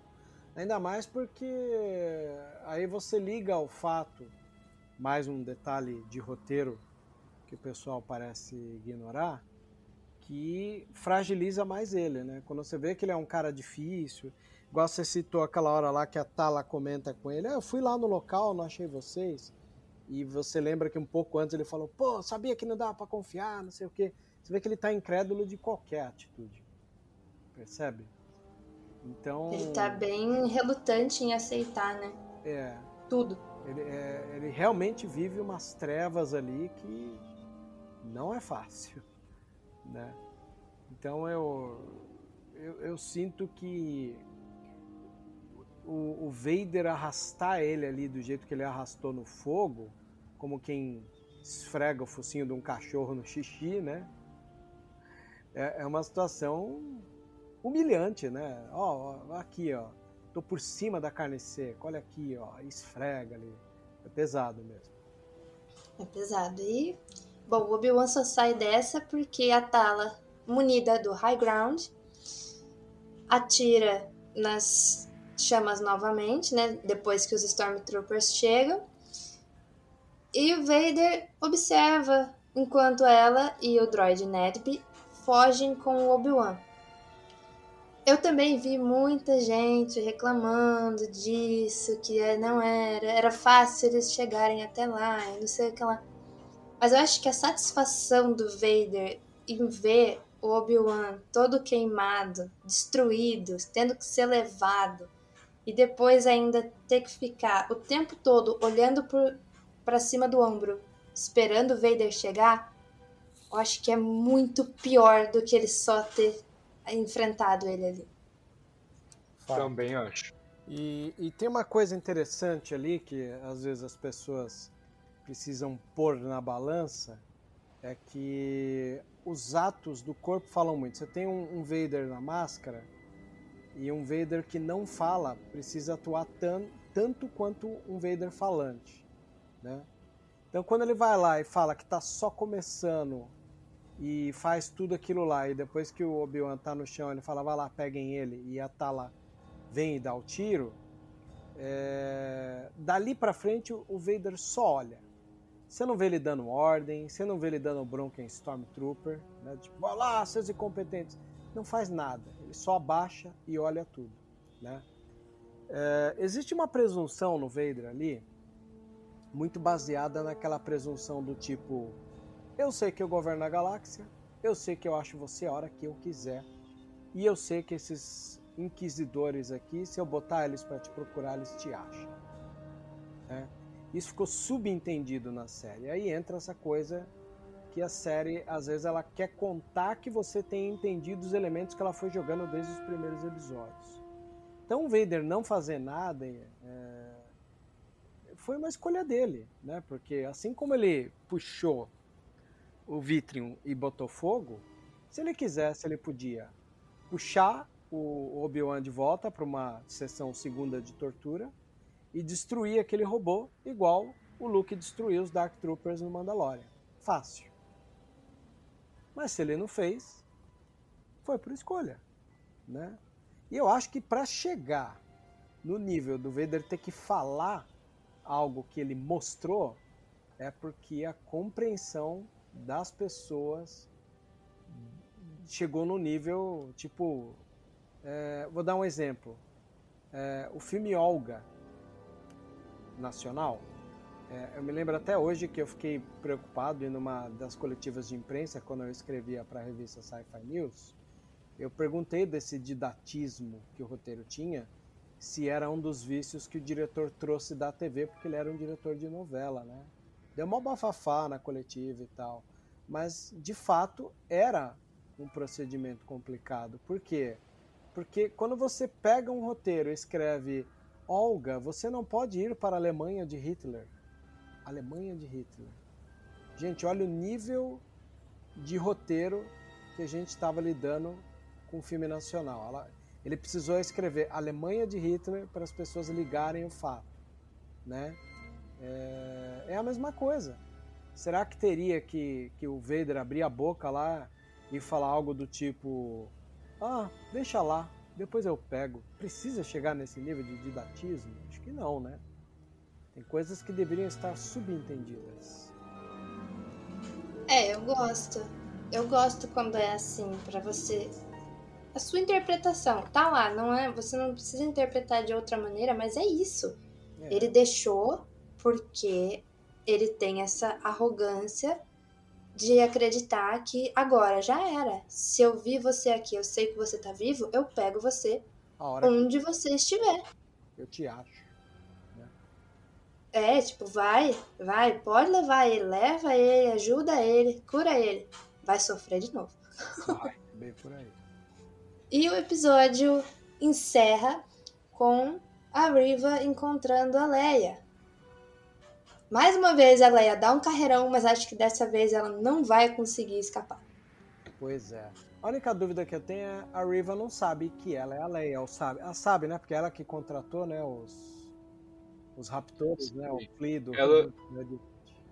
Ainda mais porque aí você liga ao fato, mais um detalhe de roteiro que o pessoal parece ignorar, que fragiliza mais ele, né? Quando você vê que ele é um cara difícil, igual você citou aquela hora lá que a Tala comenta com ele, ah, eu fui lá no local, não achei vocês, e você lembra que um pouco antes ele falou, pô, sabia que não dava pra confiar, não sei o quê. Você vê que ele tá incrédulo de qualquer atitude, percebe? Então... Ele tá bem relutante em aceitar, né? É. Tudo. Ele, é, ele realmente vive umas trevas ali que não é fácil. Né? Então eu, eu, eu sinto que o, o Vader arrastar ele ali do jeito que ele arrastou no fogo, como quem esfrega o focinho de um cachorro no xixi, né? É, é uma situação humilhante, né? Ó, ó, aqui, ó, tô por cima da carne seca, olha aqui, ó, esfrega ali. É pesado mesmo. É pesado. E... Bom, o Obi-Wan só sai dessa porque a Tala, munida do High Ground, atira nas chamas novamente, né? Depois que os Stormtroopers chegam. E o Vader observa enquanto ela e o droid Nedby fogem com o Obi-Wan. Eu também vi muita gente reclamando disso, que não era, era fácil eles chegarem até lá, e não sei o que lá. Mas eu acho que a satisfação do Vader em ver o Obi-Wan todo queimado, destruído, tendo que ser levado, e depois ainda ter que ficar o tempo todo olhando para cima do ombro, esperando o Vader chegar, eu acho que é muito pior do que ele só ter enfrentado ele ali. Também acho. E, e tem uma coisa interessante ali que às vezes as pessoas... precisam pôr na balança, é que os atos do corpo falam muito. Você tem um, um Vader na máscara e um Vader que não fala precisa atuar tan, tanto quanto um Vader falante, né? Então quando ele vai lá e fala que está só começando e faz tudo aquilo lá, e depois que o Obi-Wan está no chão ele fala, vai lá, peguem ele, e a Tala vem e dá o tiro, é... dali pra frente o Vader só olha. Você não vê ele dando ordem, você não vê ele dando bronca em Stormtrooper, né? Tipo, vai lá, seus incompetentes. Não faz nada, ele só abaixa e olha tudo, né? É, existe uma presunção no Vader ali, muito baseada naquela presunção do tipo, eu sei que eu governo a galáxia, eu sei que eu acho você a hora que eu quiser, e eu sei que esses inquisidores aqui, se eu botar eles para te procurar, eles te acham, né? Isso ficou subentendido na série. Aí entra essa coisa que a série, às vezes, ela quer contar que você tenha entendido os elementos que ela foi jogando desde os primeiros episódios. Então o Vader não fazer nada é... foi uma escolha dele, né? Porque assim como ele puxou o Vitrium e botou fogo, se ele quisesse, ele podia puxar o Obi-Wan de volta para uma sessão segunda de tortura e destruir aquele robô, igual o Luke destruiu os Dark Troopers no Mandalorian. Fácil. Mas se ele não fez, foi por escolha, né? E eu acho que para chegar no nível do Vader ter que falar algo que ele mostrou, é porque a compreensão das pessoas chegou no nível, tipo... É, vou dar um exemplo. É, o filme Olga, nacional, É, eu me lembro até hoje que eu fiquei preocupado em uma das coletivas de imprensa, quando eu escrevia para a revista Sci-Fi News, eu perguntei desse didatismo que o roteiro tinha, se era um dos vícios que o diretor trouxe da T V, porque ele era um diretor de novela, né? Deu mó bafafá na coletiva e tal, mas de fato era um procedimento complicado. Por quê? Porque quando você pega um roteiro e escreve Olga, você não pode ir para a Alemanha de Hitler. Alemanha de Hitler. Gente, olha o nível de roteiro que a gente estava lidando com o filme nacional. Ela, ele precisou escrever Alemanha de Hitler para as pessoas ligarem o fato, né? É, é a mesma coisa. Será que teria que, que o Vader abrir a boca lá e falar algo do tipo ah, deixa lá, depois eu pego? Precisa chegar nesse nível de didatismo? Acho que não, né? Tem coisas que deveriam estar subentendidas. É, eu gosto. Eu gosto quando é assim, pra você... A sua interpretação tá lá, não é? Você não precisa interpretar de outra maneira, mas é isso. É. Ele deixou porque ele tem essa arrogância de acreditar que agora já era. Se eu vi você aqui, eu sei que você tá vivo, eu pego você onde que... você estiver. Eu te acho. É, tipo, vai, vai, pode levar ele, leva ele, ajuda ele, cura ele. Vai sofrer de novo. Vai, bem por aí. E o episódio encerra com a Reva encontrando a Leia. Mais uma vez a Leia dá um carreirão, mas acho que dessa vez ela não vai conseguir escapar. Pois é. A única dúvida que eu tenho é a Reva não sabe que ela é a Leia. Ela sabe, ela sabe, né? Porque ela que contratou, né, os... Os raptores, né? O Flido. Ela,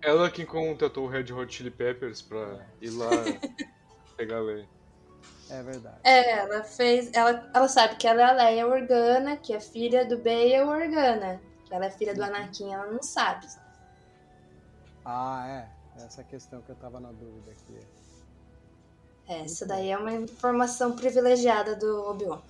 ela que contratou o Red Hot Chili Peppers pra ir lá pegar a Leia. É verdade. É, ela fez. Ela, ela sabe que ela é a Leia Organa, que é filha do Bail Organa. Que ela é filha do Anakin, ela não sabe. Ah, é. Essa é a questão que eu tava na dúvida aqui. Essa daí é uma informação privilegiada do Obi-Wan.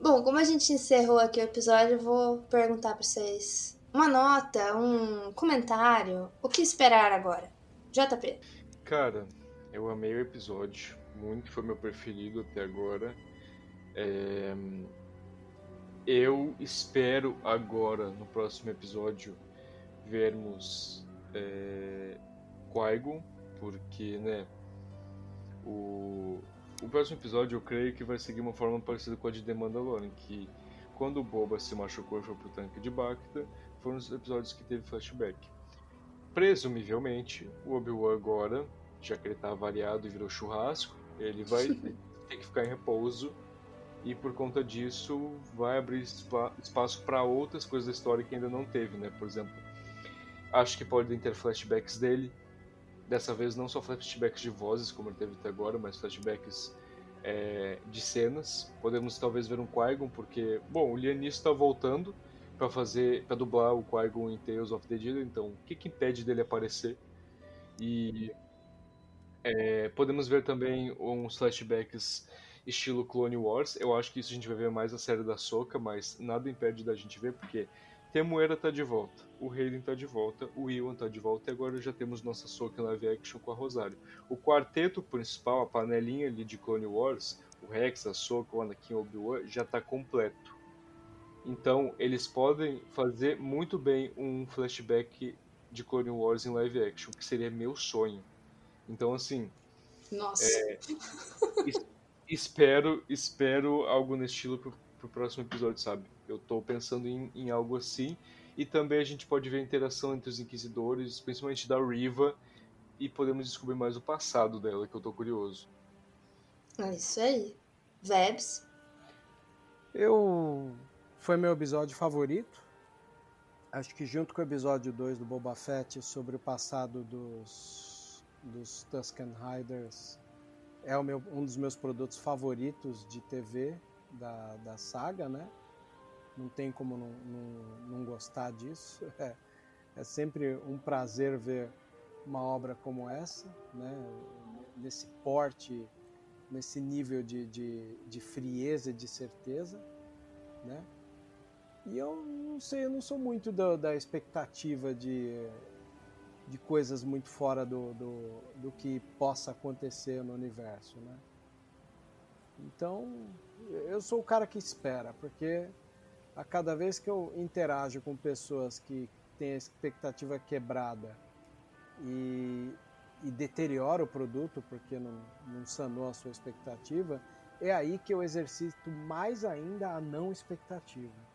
Bom, como a gente encerrou aqui o episódio, eu vou perguntar pra vocês uma nota, um comentário, o que esperar agora? J P. Cara, eu amei o episódio, muito, foi meu preferido até agora. É... Eu espero agora, no próximo episódio, vermos é... Qui-Gon, porque, né... O, o próximo episódio eu creio que vai seguir uma forma parecida com a de The Mandalorian, que quando o Boba se machucou e foi pro tanque de Bacta, foram os episódios que teve flashback. Presumivelmente, o Obi-Wan agora, já que ele tá avariado e virou churrasco, ele vai ter que ficar em repouso e por conta disso vai abrir espa- espaço para outras coisas da história que ainda não teve, né? Por exemplo, acho que podem ter flashbacks dele. Dessa vez não só flashbacks de vozes, como ele teve até agora, mas flashbacks é, de cenas. Podemos talvez ver um Qui-Gon, porque, bom, o Lianis está voltando para fazer, para dublar o Qui-Gon em Tales of the Jedi, então o que, que impede dele aparecer? E é, podemos ver também uns flashbacks estilo Clone Wars. Eu acho que isso a gente vai ver mais na série da Ahsoka, mas nada impede da gente ver, porque... Temuera tá de volta, o Hayden tá de volta, o Ewan tá de volta e agora já temos nossa Ahsoka live action com a Rosário. O quarteto principal, a panelinha ali de Clone Wars, o Rex, a Ahsoka, o Anakin, o Obi-Wan, já tá completo. Então eles podem fazer muito bem um flashback de Clone Wars em live action, que seria meu sonho. Então assim... Nossa! É, es- espero, espero algo nesse estilo pro, pro próximo episódio, sabe? Eu estou pensando em, em algo assim. E também a gente pode ver a interação entre os Inquisidores, principalmente da Reva, e podemos descobrir mais o passado dela, que eu estou curioso. É isso aí. Vebs? Eu... Foi meu episódio favorito. Acho que junto com o episódio dois do Boba Fett sobre o passado dos, dos Tusken Raiders, é o meu, um dos meus produtos favoritos de T V da, da saga, né? Não tem como não, não, não gostar disso. É, é sempre um prazer ver uma obra como essa, né? Nesse porte, nesse nível de, de, de frieza e de certeza, né? E eu não sei, eu não sou muito da, da expectativa de, de coisas muito fora do, do, do que possa acontecer no universo, né? Então, eu sou o cara que espera, porque a cada vez que eu interajo com pessoas que têm a expectativa quebrada e, e deteriora o produto porque não, não sanou a sua expectativa, é aí que eu exercito mais ainda a não expectativa.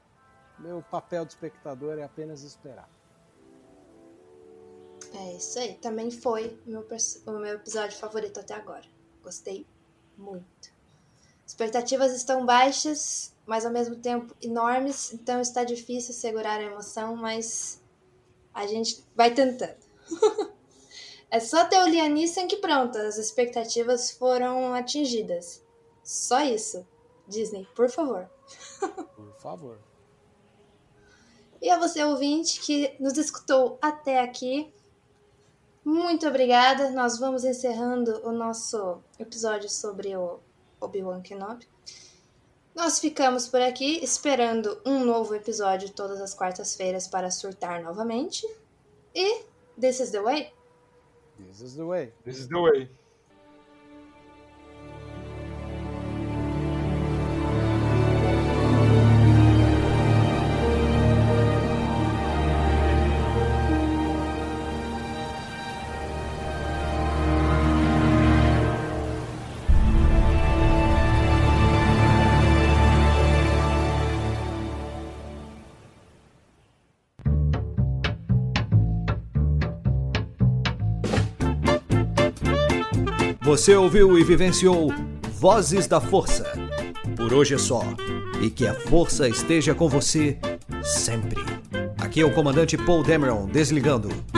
Meu papel de espectador é apenas esperar. É isso aí. Também foi meu, o meu episódio favorito até agora. Gostei muito. Expectativas estão baixas, mas ao mesmo tempo enormes, então está difícil segurar a emoção, mas a gente vai tentando. É só ter o Lianissen que pronto, as expectativas foram atingidas. Só isso. Disney, por favor. Por favor. E a você, ouvinte, que nos escutou até aqui, muito obrigada. Nós vamos encerrando o nosso episódio sobre o Obi-Wan Kenobi. Nós ficamos por aqui, esperando um novo episódio todas as quartas-feiras para surtar novamente. E this is the way. This is the way. This is the way. Você ouviu e vivenciou Vozes da Força. Por hoje é só. E que a força esteja com você sempre. Aqui é o comandante Paul Dameron, desligando.